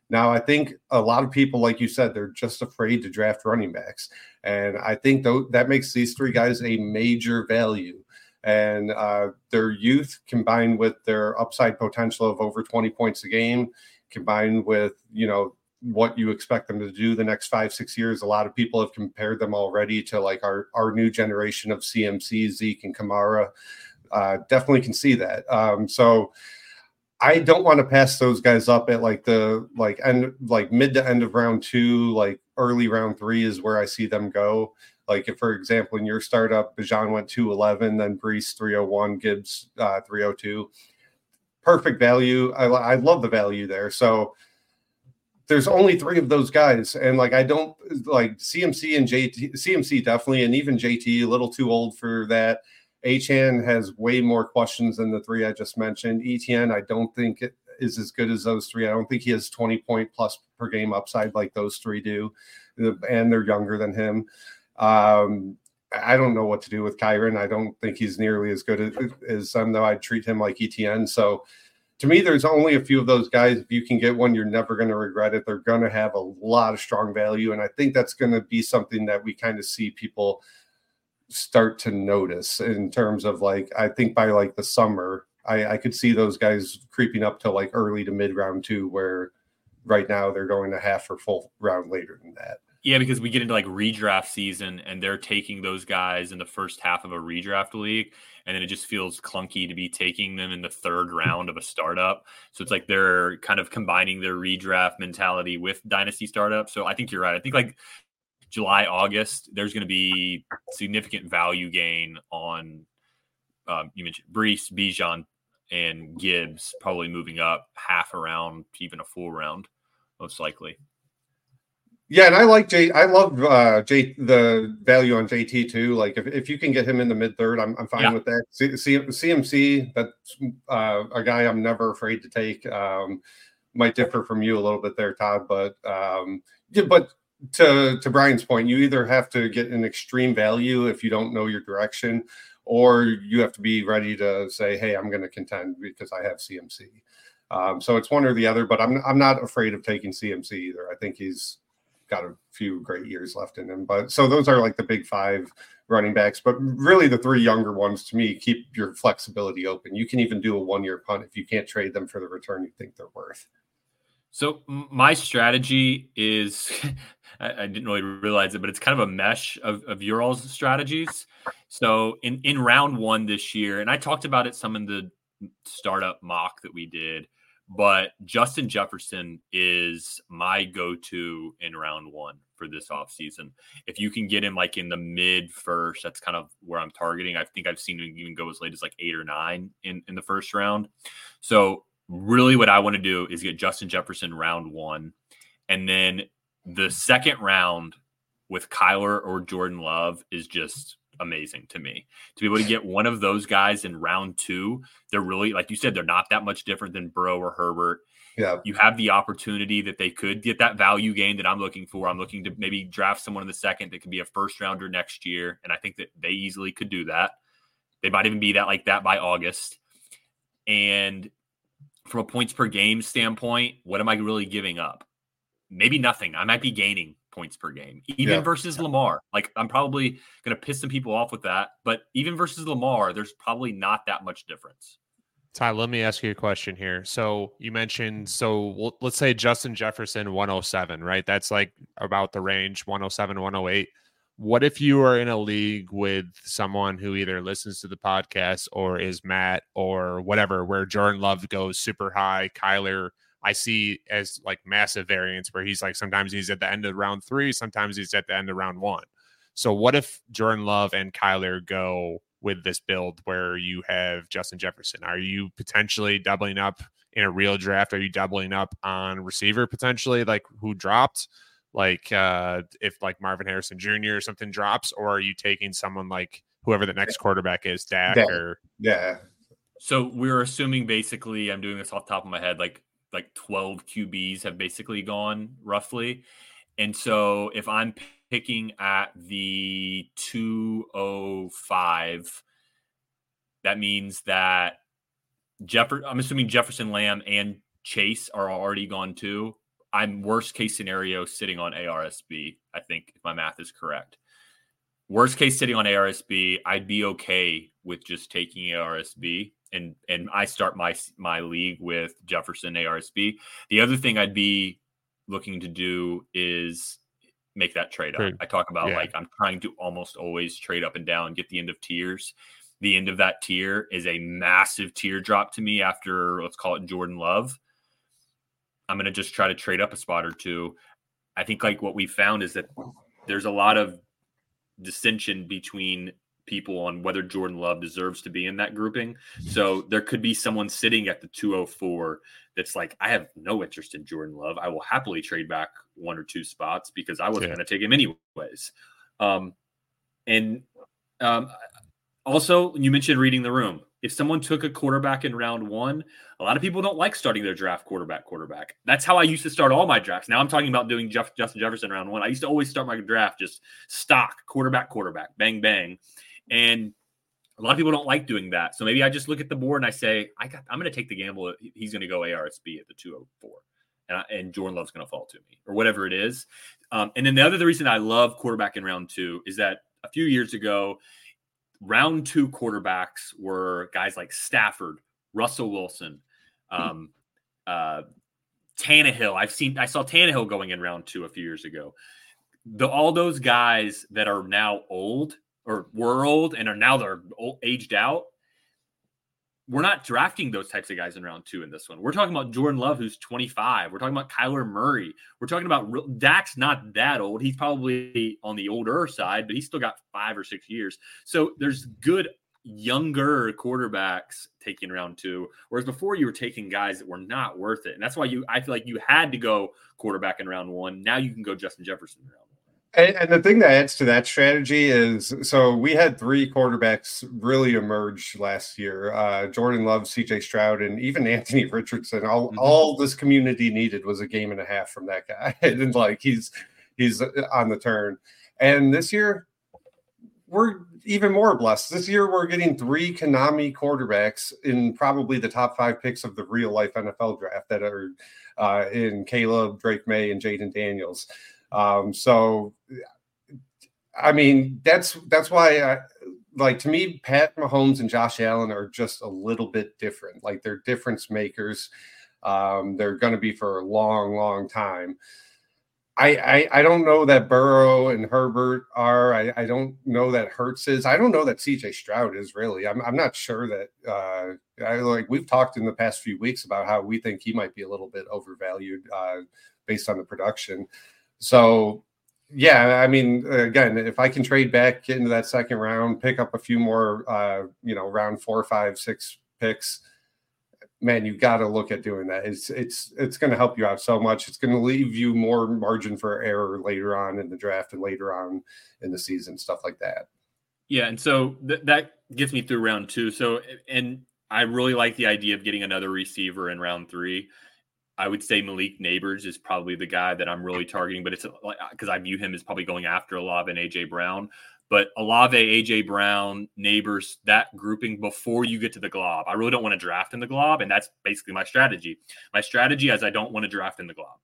Now, I think a lot of people, like you said, they're just afraid to draft running backs. And I think th- that makes these three guys a major value. And uh, their youth combined with their upside potential of over twenty points a game, combined with, you know, what you expect them to do the next five, six years. A lot of people have compared them already to like our, our new generation of C M C, Zeke and Kamara. Uh, definitely can see that. Um, so I don't want to pass those guys up at like the, like, end, like mid to end of round two, like early round three is where I see them go. Like if, for example, in your startup, Bijan went two eleven, then Breece three oh one, Gibbs uh, three oh two. Perfect value. I, I love the value there. So there's only three of those guys. And like, I don't like C M C and J T, C M C definitely. And even J T a little too old for that. H N has way more questions than the three I just mentioned. E T N, I don't think it is as good as those three. I don't think he has twenty point plus per game upside like those three do. And they're younger than him. Um, I don't know what to do with Kyron. I don't think he's nearly as good as, as some, though I'd treat him like E T N. So, to me, there's only a few of those guys. If you can get one, you're never going to regret it. They're going to have a lot of strong value. And I think that's going to be something that we kind of see people start to notice in terms of like, I think by like the summer, I, I could see those guys creeping up to like early to mid round two, where right now they're going to half or full round later than that. Yeah, because we get into like redraft season and they're taking those guys in the first half of a redraft league. And then it just feels clunky to be taking them in the third round of a startup. So it's like they're kind of combining their redraft mentality with dynasty startups. So I think you're right. I think like July, August, there's going to be significant value gain on, um, you mentioned Breece, Bijan, and Gibbs probably moving up half a round, even a full round, most likely. Yeah, and I like J. I love uh, J. The value on J T too. Like if, if you can get him in the mid third, I'm I'm fine yeah. with that. C- C- CMC, that's uh, a guy I'm never afraid to take. Um, might differ from you a little bit there, Todd, but um, yeah, but to to Brian's point, you either have to get an extreme value if you don't know your direction, or you have to be ready to say, hey, I'm going to contend because I have C M C. Um, so it's one or the other. But I'm I'm not afraid of taking C M C either. I think he's got a few great years left in him. But so those are like the big five running backs, but really the three younger ones to me, keep your flexibility open. You can even do a one-year punt if you can't trade them for the return you think they're worth. So my strategy is, I, I didn't really realize it, but it's kind of a mesh of, of your all's strategies. So in, in round one this year, and I talked about it some in the startup mock that we did, but Justin Jefferson is my go-to in round one for this offseason. If you can get him like in the mid first, that's kind of where I'm targeting. I think I've seen him even go as late as like eight or nine in, in the first round. So really what I want to do is get Justin Jefferson round one. And then the second round with Kyler or Jordan Love is just amazing to me. To be able to get one of those guys in round two, they're really, like you said, they're not that much different than Burrow or Herbert. Yeah. You have the opportunity that they could get that value gain that I'm looking for. I'm looking to maybe draft someone in the second that could be a first rounder next year. And I think that they easily could do that. They might even be that like that by August. And from a points per game standpoint, what am I really giving up? Maybe nothing. I might be gaining points per game, even yeah. versus Lamar. Like, I'm probably going to piss some people off with that, but even versus Lamar, there's probably not that much difference. Ty, let me ask you a question here. So you mentioned, so let's say Justin Jefferson, one oh seven, right? That's like about the range, one oh seven, one oh eight. What if you are in a league with someone who either listens to the podcast or is Matt or whatever, where Jordan Love goes super high, Kyler, I see as like massive variance where he's like, sometimes he's at the end of round three, sometimes he's at the end of round one. So what if Jordan Love and Kyler go with this build where you have Justin Jefferson? Are you potentially doubling up in a real draft? Are you doubling up on receiver potentially, like who dropped? Like uh, if like Marvin Harrison Junior or something drops, or are you taking someone like whoever the next quarterback is, Dak? Yeah. Or yeah. So we're assuming basically, I'm doing this off the top of my head, like like twelve Q Bs have basically gone roughly. And so if I'm picking at the two oh five, that means that Jefferson, I'm assuming Jefferson, Lamb, and Chase are already gone too. I'm worst case scenario sitting on A R S B, I think, if my math is correct. Worst case sitting on A R S B, I'd be okay with just taking A R S B. And and I start my my league with Jefferson, A R S B. The other thing I'd be looking to do is make that trade up. Trade. I talk about yeah. like I'm trying to almost always trade up and down, get the end of tiers. The end of that tier is a massive teardrop to me after, let's call it Jordan Love. I'm going to just try to trade up a spot or two. I think like what we found is that there's a lot of dissension between people on whether Jordan Love deserves to be in that grouping. So there could be someone sitting at the two oh four that's like, I have no interest in Jordan Love. I will happily trade back one or two spots because I wasn't yeah. going to take him anyways. Um, and um, also, you mentioned reading the room. If someone took a quarterback in round one, a lot of people don't like starting their draft quarterback, quarterback. That's how I used to start all my drafts. Now I'm talking about doing Jeff, Justin Jefferson round one. I used to always start my draft just stock, quarterback, quarterback, bang, bang. And a lot of people don't like doing that. So maybe I just look at the board and I say, I got, I'm going to take the gamble. He's going to go A R S B at the two oh four. And, I, and Jordan Love's going to fall to me or whatever it is. Um, and then the other the reason I love quarterback in round two is that a few years ago, round two quarterbacks were guys like Stafford, Russell Wilson, um, uh, Tannehill. I've seen, I saw Tannehill going in round two a few years ago. The, all those guys that are now old or were old and are now they're old, aged out. We're not drafting those types of guys in round two in this one. We're talking about Jordan Love, who's twenty-five. We're talking about Kyler Murray. We're talking about real, Dak's not that old. He's probably on the older side, but he's still got five or six years. So there's good younger quarterbacks taking round two, whereas before you were taking guys that were not worth it. And that's why you, I feel like you had to go quarterback in round one. Now you can go Justin Jefferson in round one. And, and the thing that adds to that strategy is, so we had three quarterbacks really emerge last year. Uh, Jordan Love, C J Stroud, and even Anthony Richardson. All mm-hmm. all this community needed was a game and a half from that guy. And like he's he's on the turn. And this year, we're even more blessed. This year, we're getting three Konami quarterbacks in probably the top five picks of the real-life N F L draft that are uh, in Caleb, Drake May, and Jaden Daniels. Um, so, I mean, that's, that's why, I, like, to me, Pat Mahomes and Josh Allen are just a little bit different. Like, they're difference makers. Um, they're going to be for a long, long time. I, I, I don't know that Burrow and Herbert are. I, I don't know that Hurts is. I don't know that C J Stroud is, really. I'm I'm not sure that uh, – I like, we've talked in the past few weeks about how we think he might be a little bit overvalued uh, based on the production. So, yeah, I mean, again, if I can trade back, get into that second round, pick up a few more, uh, you know, round four, five, six picks, man, you got to look at doing that. It's it's it's going to help you out so much. It's going to leave you more margin for error later on in the draft and later on in the season, stuff like that. Yeah, and so th- that gets me through round two. So, and I really like the idea of getting another receiver in round three. I would say Malik Neighbors is probably the guy that I'm really targeting, but it's because I view him as probably going after Olave and A J Brown. But Olave, A J Brown, Neighbors, that grouping before you get to the glob. I really don't want to draft in the glob, and that's basically my strategy. My strategy is I don't want to draft in the glob.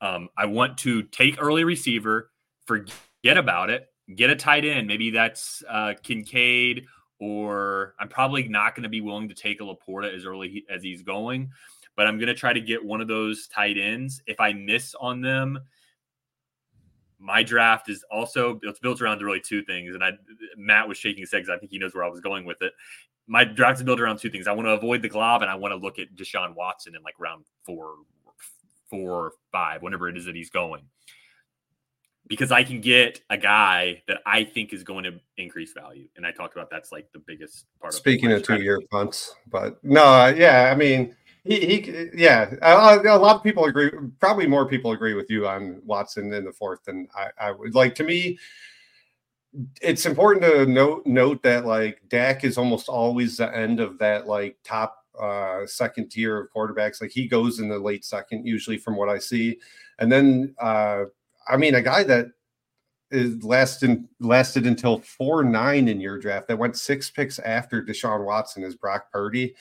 Um, I want to take early receiver, forget about it, get a tight end. Maybe that's uh, Kincaid, or I'm probably not going to be willing to take a Laporta as early as he's going, but I'm going to try to get one of those tight ends. If I miss on them, my draft is also it's built around really two things. And I, Matt was shaking his head because I think he knows where I was going with it. My draft is built around two things. I want to avoid the glob, and I want to look at Deshaun Watson in like round four, four or five, whenever it is that he's going, because I can get a guy that I think is going to increase value. And I talked about that's like the biggest part. Speaking of, of two-year punts, but no, yeah, I mean, He, he, yeah, a, a lot of people agree. Probably more people agree with you on Watson in the fourth than I, I would. Like, to me, it's important to note note that like Dak is almost always the end of that like top uh, second tier of quarterbacks. Like, he goes in the late second usually, from what I see. And then uh, I mean, a guy that is lasted lasted until four nine in your draft that went six picks after Deshaun Watson is Brock Purdy.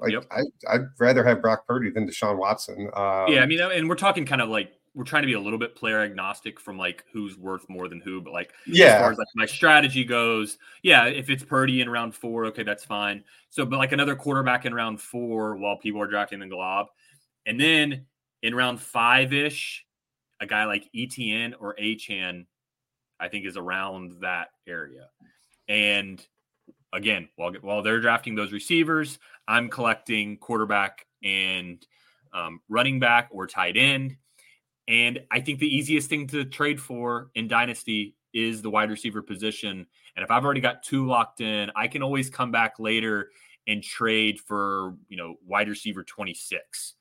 Like, yep. I, I'd rather have Brock Purdy than Deshaun Watson. Um, yeah, I mean, and we're talking kind of like we're trying to be a little bit player agnostic from like who's worth more than who. But like, yeah, as far as like my strategy goes, yeah, if it's Purdy in round four, okay, that's fine. So, but like another quarterback in round four while people are drafting the glob. And then in round five-ish, a guy like E T N or H N, I think, is around that area. And again, while while they're drafting those receivers, I'm collecting quarterback and um, running back or tight end. And I think the easiest thing to trade for in Dynasty is the wide receiver position. And if I've already got two locked in, I can always come back later and trade for, you know, wide receiver twenty-six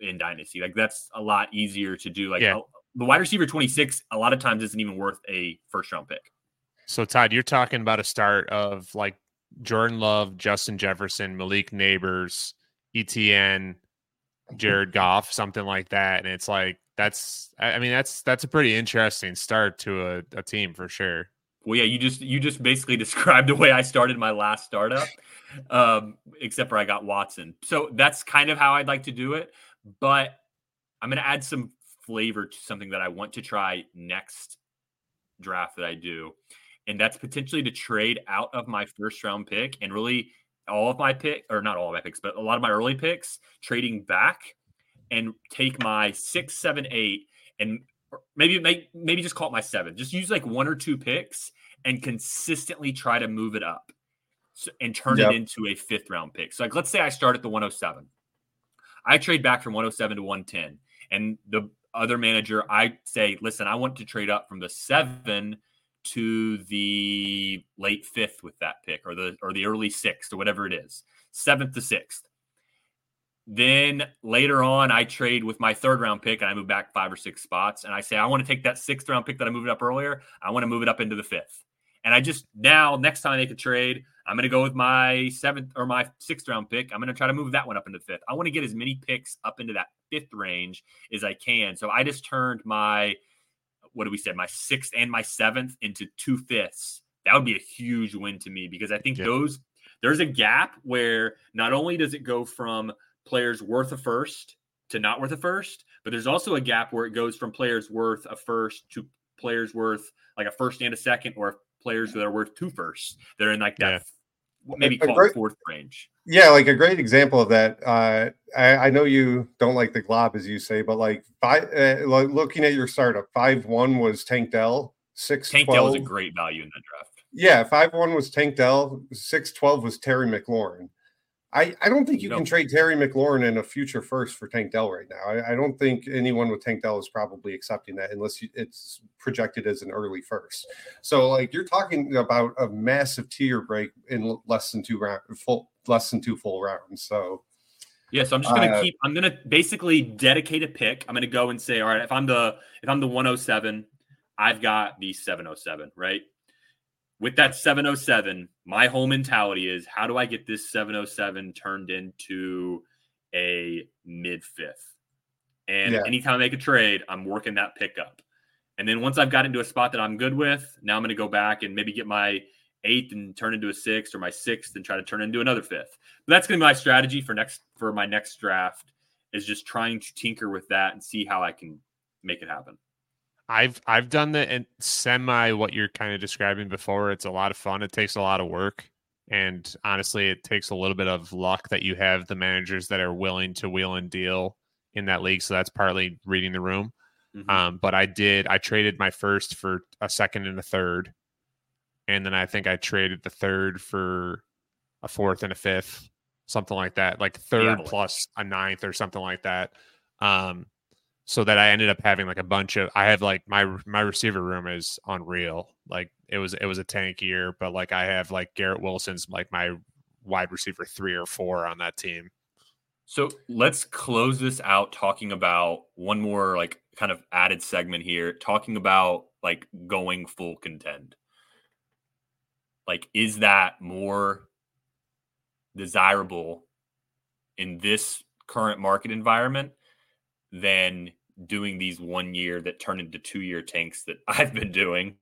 in Dynasty. Like, that's a lot easier to do. Like, yeah. The wide receiver twenty-six, a lot of times isn't even worth a first round pick. So Todd, you're talking about a start of like Jordan Love, Justin Jefferson, Malik Neighbors, E T N, Jared Goff, something like that. And it's like, that's, I mean, that's, that's a pretty interesting start to a, a team for sure. Well, yeah, you just, you just basically described the way I started my last startup, um, except for I got Watson. So that's kind of how I'd like to do it, but I'm going to add some flavor to something that I want to try next draft that I do. And that's potentially to trade out of my first round pick and really all of my pick, or not all of my picks, but a lot of my early picks, trading back and take my six, seven, eight, and maybe make, maybe just call it my seven. Just use like one or two picks and consistently try to move it up so, and turn yep. it into a fifth round pick. So like, let's say I start at the one oh seven. I trade back from one oh seven to one ten. And the other manager, I say, listen, I want to trade up from the seven to the late fifth with that pick, or the or the early sixth, or whatever it is, seventh to sixth. Then later on, I trade with my third round pick and I move back five or six spots. And I say, I want to take that sixth round pick that I moved up earlier. I want to move it up into the fifth. And I just now, next time I make a trade, I'm going to go with my seventh or my sixth round pick. I'm going to try to move that one up into the fifth. I want to get as many picks up into that fifth range as I can. So I just turned my what do we say? My sixth and my seventh into two fifths. That would be a huge win to me, because I think yeah. those there's a gap where not only does it go from players worth a first to not worth a first, but there's also a gap where it goes from players worth a first to players worth like a first and a second, or players that are worth two firsts. They're in like that yeah. maybe called great, fourth range. Yeah, like a great example of that. Uh, I, I know you don't like the glob, as you say, but like five, uh, looking at your startup, five one was Tank Dell, six Tank Dell was a great value in the draft. Yeah, five one was Tank Dell, six twelve was Terry McLaurin. I, I don't think you no. can trade Terry McLaurin in a future first for Tank Dell right now. I, I don't think anyone with Tank Dell is probably accepting that unless you, it's projected as an early first. So like you're talking about a massive tier break in less than two round, full less than two full rounds. So Yeah, so I'm just going to uh, keep – I'm going to basically dedicate a pick. I'm going to go and say, all right, if I'm the if I'm the one oh seven, I've got the seven oh seven, right? With that seven oh seven, my whole mentality is how do I get this seven oh seven turned into a mid-fifth? And yeah. anytime I make a trade, I'm working that pickup. And then once I've got into a spot that I'm good with, now I'm going to go back and maybe get my eighth and turn into a sixth, or my sixth and try to turn into another fifth. But that's going to be my strategy for next for my next draft, is just trying to tinker with that and see how I can make it happen. I've I've done the and semi what you're kind of describing before. It's a lot of fun. It takes a lot of work. And honestly, it takes a little bit of luck that you have the managers that are willing to wheel and deal in that league. So that's partly reading the room. Mm-hmm. Um, but I did, I traded my first for a second and a third. And then I think I traded the third for a fourth and a fifth, something like that, like third yeah. plus a ninth or something like that. Um, so that I ended up having like a bunch of, I have like my, my receiver room is unreal. Like it was, it was a tank year, but like I have like Garrett Wilson's like my wide receiver three or four on that team. So let's close this out talking about one more like kind of added segment here, talking about like going full contend. Like, is that more desirable in this current market environment than doing these one year that turn into two year tanks that I've been doing?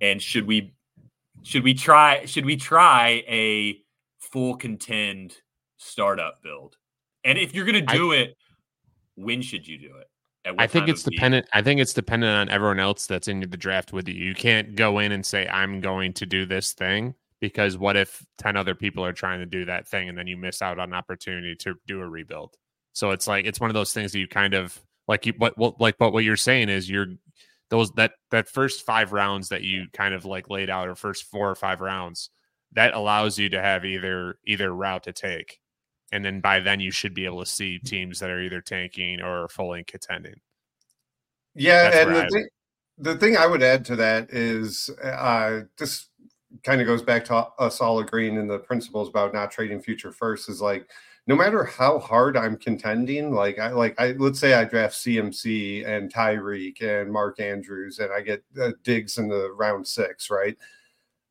And should we, should we try, should we try a full contend startup build? And if you're going to do I, it, when should you do it? I think it's dependent. I think it's dependent on everyone else that's in the draft with you. You can't go in and say, I'm going to do this thing, because what if ten other people are trying to do that thing and then you miss out on an opportunity to do a rebuild? So it's like, it's one of those things that you kind of like, you, but well, like, but what you're saying is you're those, that, that first five rounds that you kind of like laid out, or first four or five rounds, that allows you to have either, either route to take. And then by then you should be able to see teams that are either tanking or fully contending. Yeah. That's and the thing, the thing I would add to that is uh, this kind of goes back to us all agreeing in the principles about not trading future first, is like, no matter how hard I'm contending, like I, like I, let's say I draft C M C and Tyreek and Mark Andrews, and I get uh, Diggs in the round six, right?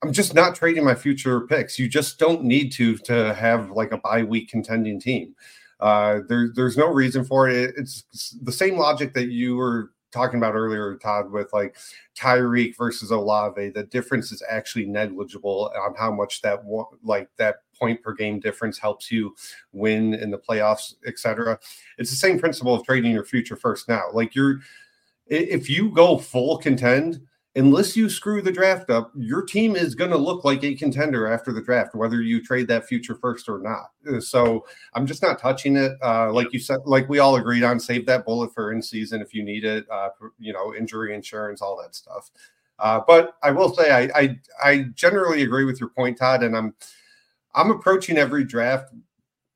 I'm just not trading my future picks. You just don't need to to have like a bye week contending team. Uh, there, there's no reason for it. It's, it's the same logic that you were talking about earlier, Todd, with like Tyreek versus Olave. The difference is actually negligible on how much that like that point per game difference helps you win in the playoffs, et cetera. It's the same principle of trading your future first now. Like you're, if you go full contend, unless you screw the draft up, your team is going to look like a contender after the draft, whether you trade that future first or not. So I'm just not touching it. Uh, like you said, like we all agreed on, save that bullet for in season if you need it, uh, you know, injury insurance, all that stuff. Uh, but I will say, I, I, I generally agree with your point, Todd, and I'm, I'm approaching every draft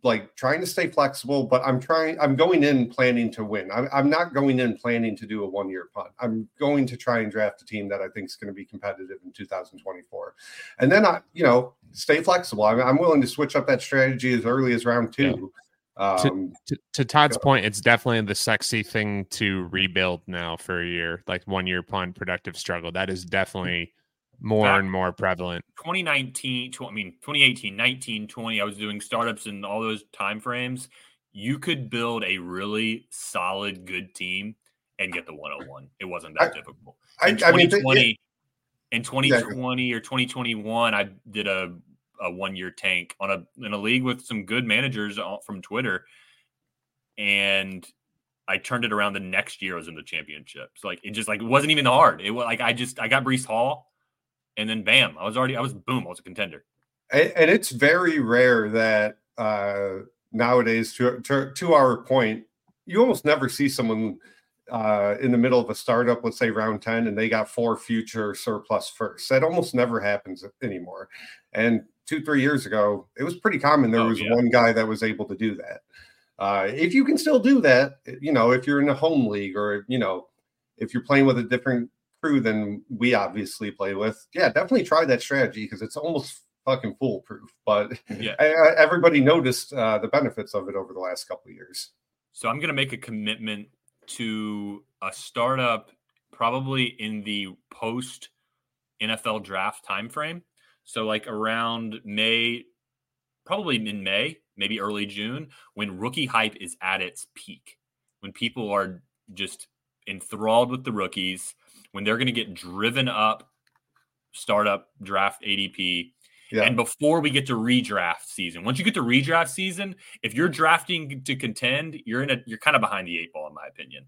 like trying to stay flexible, but I'm trying, I'm going in planning to win. I'm, I'm not going in planning to do a one-year punt. I'm going to try and draft a team that I think is going to be competitive in two thousand twenty-four. And then I, you know, stay flexible. I'm, I'm willing to switch up that strategy as early as round two. Yeah. Um, to, to, to Todd's go. point, it's definitely the sexy thing to rebuild now for a year, like one-year punt, productive struggle. That is definitely more Back and more prevalent. twenty nineteen, tw- I mean, twenty eighteen, nineteen, twenty, I was doing startups in all those timeframes. You could build a really solid, good team and get the one oh one. It wasn't that I, difficult. In I, I mean, th- yeah. in twenty twenty yeah. or twenty twenty-one, I did a, a one-year tank on a in a league with some good managers from Twitter, and I turned it around the next year. I was in the championships. Like it just like it wasn't even hard. It was like I just I got Breece Hall. And then, bam, I was already, I was, boom, I was a contender. And, and it's very rare that uh, nowadays, to, to, to our point, you almost never see someone uh, in the middle of a startup, let's say round ten, and they got four future surplus first. That almost never happens anymore. And two, three years ago, it was pretty common. There oh, was yeah. one guy that was able to do that. Uh, if you can still do that, you know, if you're in a home league or, you know, if you're playing with a different than we obviously play with, yeah, definitely try that strategy because it's almost fucking foolproof, but yeah. I, I, everybody noticed uh, the benefits of it over the last couple of years. So I'm going to make a commitment to a startup probably in the post N F L draft timeframe. So like around May, probably in May, maybe early June, when rookie hype is at its peak, when people are just enthralled with the rookies, when they're going to get driven up startup draft A D P. Yeah. And before we get to redraft season, once you get to redraft season, if you're drafting to contend, you're in a, you're kind of behind the eight ball, in my opinion.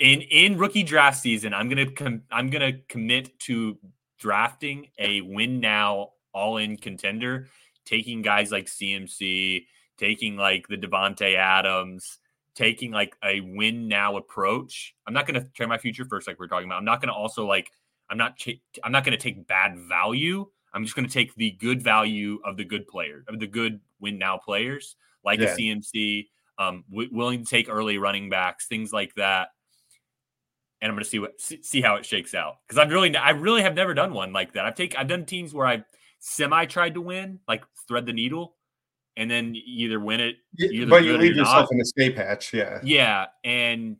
In, in rookie draft season, I'm going to, com- I'm going to commit to drafting a win now, all in contender, taking guys like C M C, taking like the Devontae Adams, taking like a win now approach. I'm not going to trade my future first, like we're talking about. I'm not going to also like, I'm not. Ch- I'm not going to take bad value. I'm just going to take the good value of the good player, of the good win now players, like yeah. a C M C, um, w- willing to take early running backs, things like that. And I'm going to see what see how it shakes out, because I've really, I really have never done one like that. I've taken, I've done teams where I semi tried to win, like thread the needle, and then either win it, either but you leave yourself in an escape hatch. Yeah, yeah, and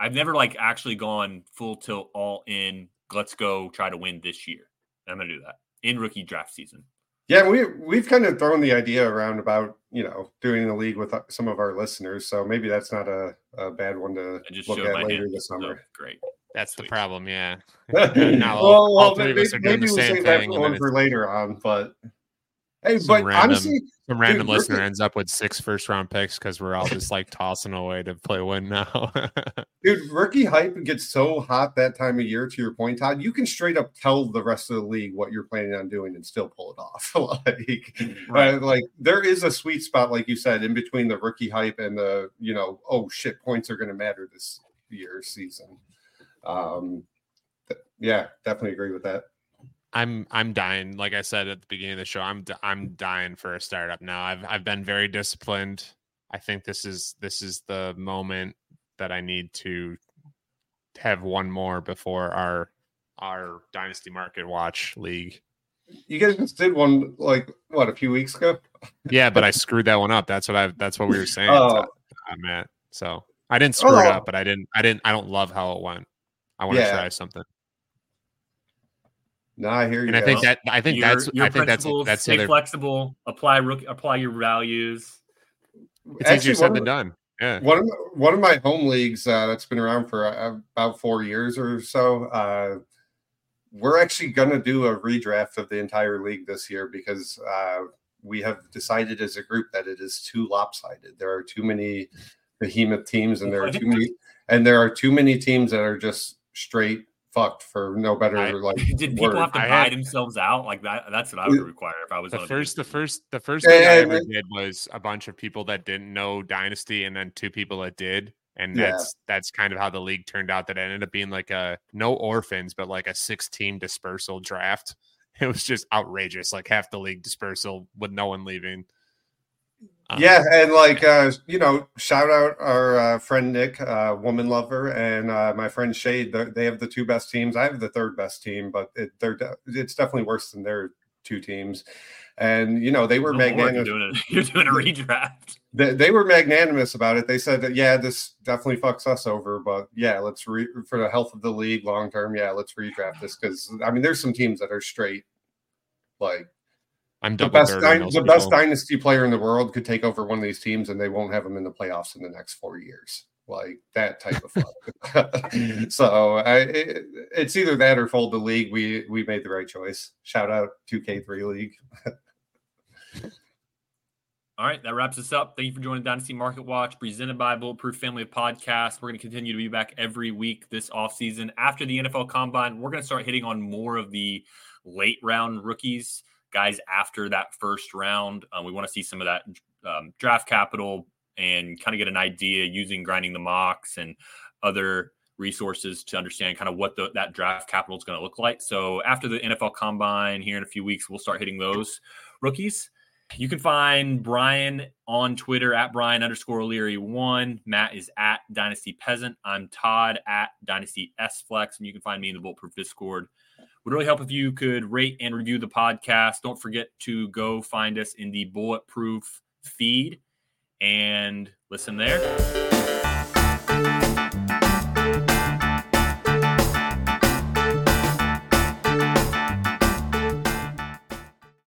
I've never like actually gone full tilt, all in. Let's go try to win this year. I'm going to do that in rookie draft season. Yeah, we, we've kind of thrown the idea around about, you know, doing the league with some of our listeners. So maybe that's not a, a bad one to look at later this summer. So great. That's the problem, yeah. Not all, well, all three maybe, of us are doing the same thing. One for later on, but... Hey, some but random, honestly, some random dude, listener ends up with six first round picks because we're all just like tossing away to play win now. Dude, rookie hype gets so hot that time of year, to your point, Todd. You can straight up tell the rest of the league what you're planning on doing and still pull it off. Like, right. uh, like there is a sweet spot, like you said, in between the rookie hype and the, you know, oh shit, points are going to matter this year season. Um, th- yeah, definitely agree with that. I'm I'm dying. Like I said at the beginning of the show, I'm I'm dying for a startup now. I've I've been very disciplined. I think this is this is the moment that I need to have one more before our our Dynasty Market Watch League. You guys just did one like what a few weeks ago. Yeah, but I screwed that one up. That's what I that's what we were saying. Uh, I'm at so I didn't screw uh, it up, but I didn't I didn't I don't love how it went. I want yeah. to try something. No, I hear you. And I think that I think your, that's your I think that's that's stay other... flexible. Apply rookie, apply your values. It's Actually, easier said than done. Yeah. One of one of my home leagues uh, that's been around for uh, about four years or so. Uh, we're actually going to do a redraft of the entire league this year because uh, we have decided as a group that it is too lopsided. There are too many behemoth teams, and there are too many, and there are too many teams that are just straight. Fucked for no better. I, like did people word. have to I buy had, themselves out like that? That's what I would require if I was the first. The first, the first thing yeah, I ever did was a bunch of people that didn't know Dynasty, and then two people that did, and yeah. that's that's kind of how the league turned out. That ended up being like a no orphans, but like a six-team dispersal draft. It was just outrageous, like half the league dispersal with no one leaving. Yeah, and like, uh, you know, shout out our uh, friend Nick, uh, Woman Lover, and uh, my friend Shade. They have the two best teams. I have the third best team, but it, they're de- it's definitely worse than their two teams. And, you know, they were no magnanimous. You're doing, a, you're doing a redraft. They, they were magnanimous about it. They said that, yeah, this definitely fucks us over, but yeah, let's re- for the health of the league long term. Yeah, let's redraft this because, I mean, there's some teams that are straight, like, I'm the best, dy- the best dynasty player in the world could take over one of these teams, and they won't have them in the playoffs in the next four years. Like that type of fuck. So I, it, it's either that or fold the league. We we made the right choice. Shout out two K three League. All right, that wraps us up. Thank you for joining Dynasty Market Watch, presented by Bulletproof Family of Podcasts. We're going to continue to be back every week this offseason. After the N F L Combine, we're going to start hitting on more of the late round rookies. Guys, after that first round, um, we want to see some of that um, draft capital and kind of get an idea using grinding the mocks and other resources to understand kind of what the, that draft capital is going to look like. So after the N F L Combine here in a few weeks, we'll start hitting those rookies. You can find Brian on Twitter at Brian underscore O'Leary one. Matt is at Dynasty Peasant. I'm Todd at Dynasty S Flex, and you can find me in the Bulletproof Discord. Would really help if you could rate and review the podcast. Don't forget to go find us in the Bulletproof feed and listen there.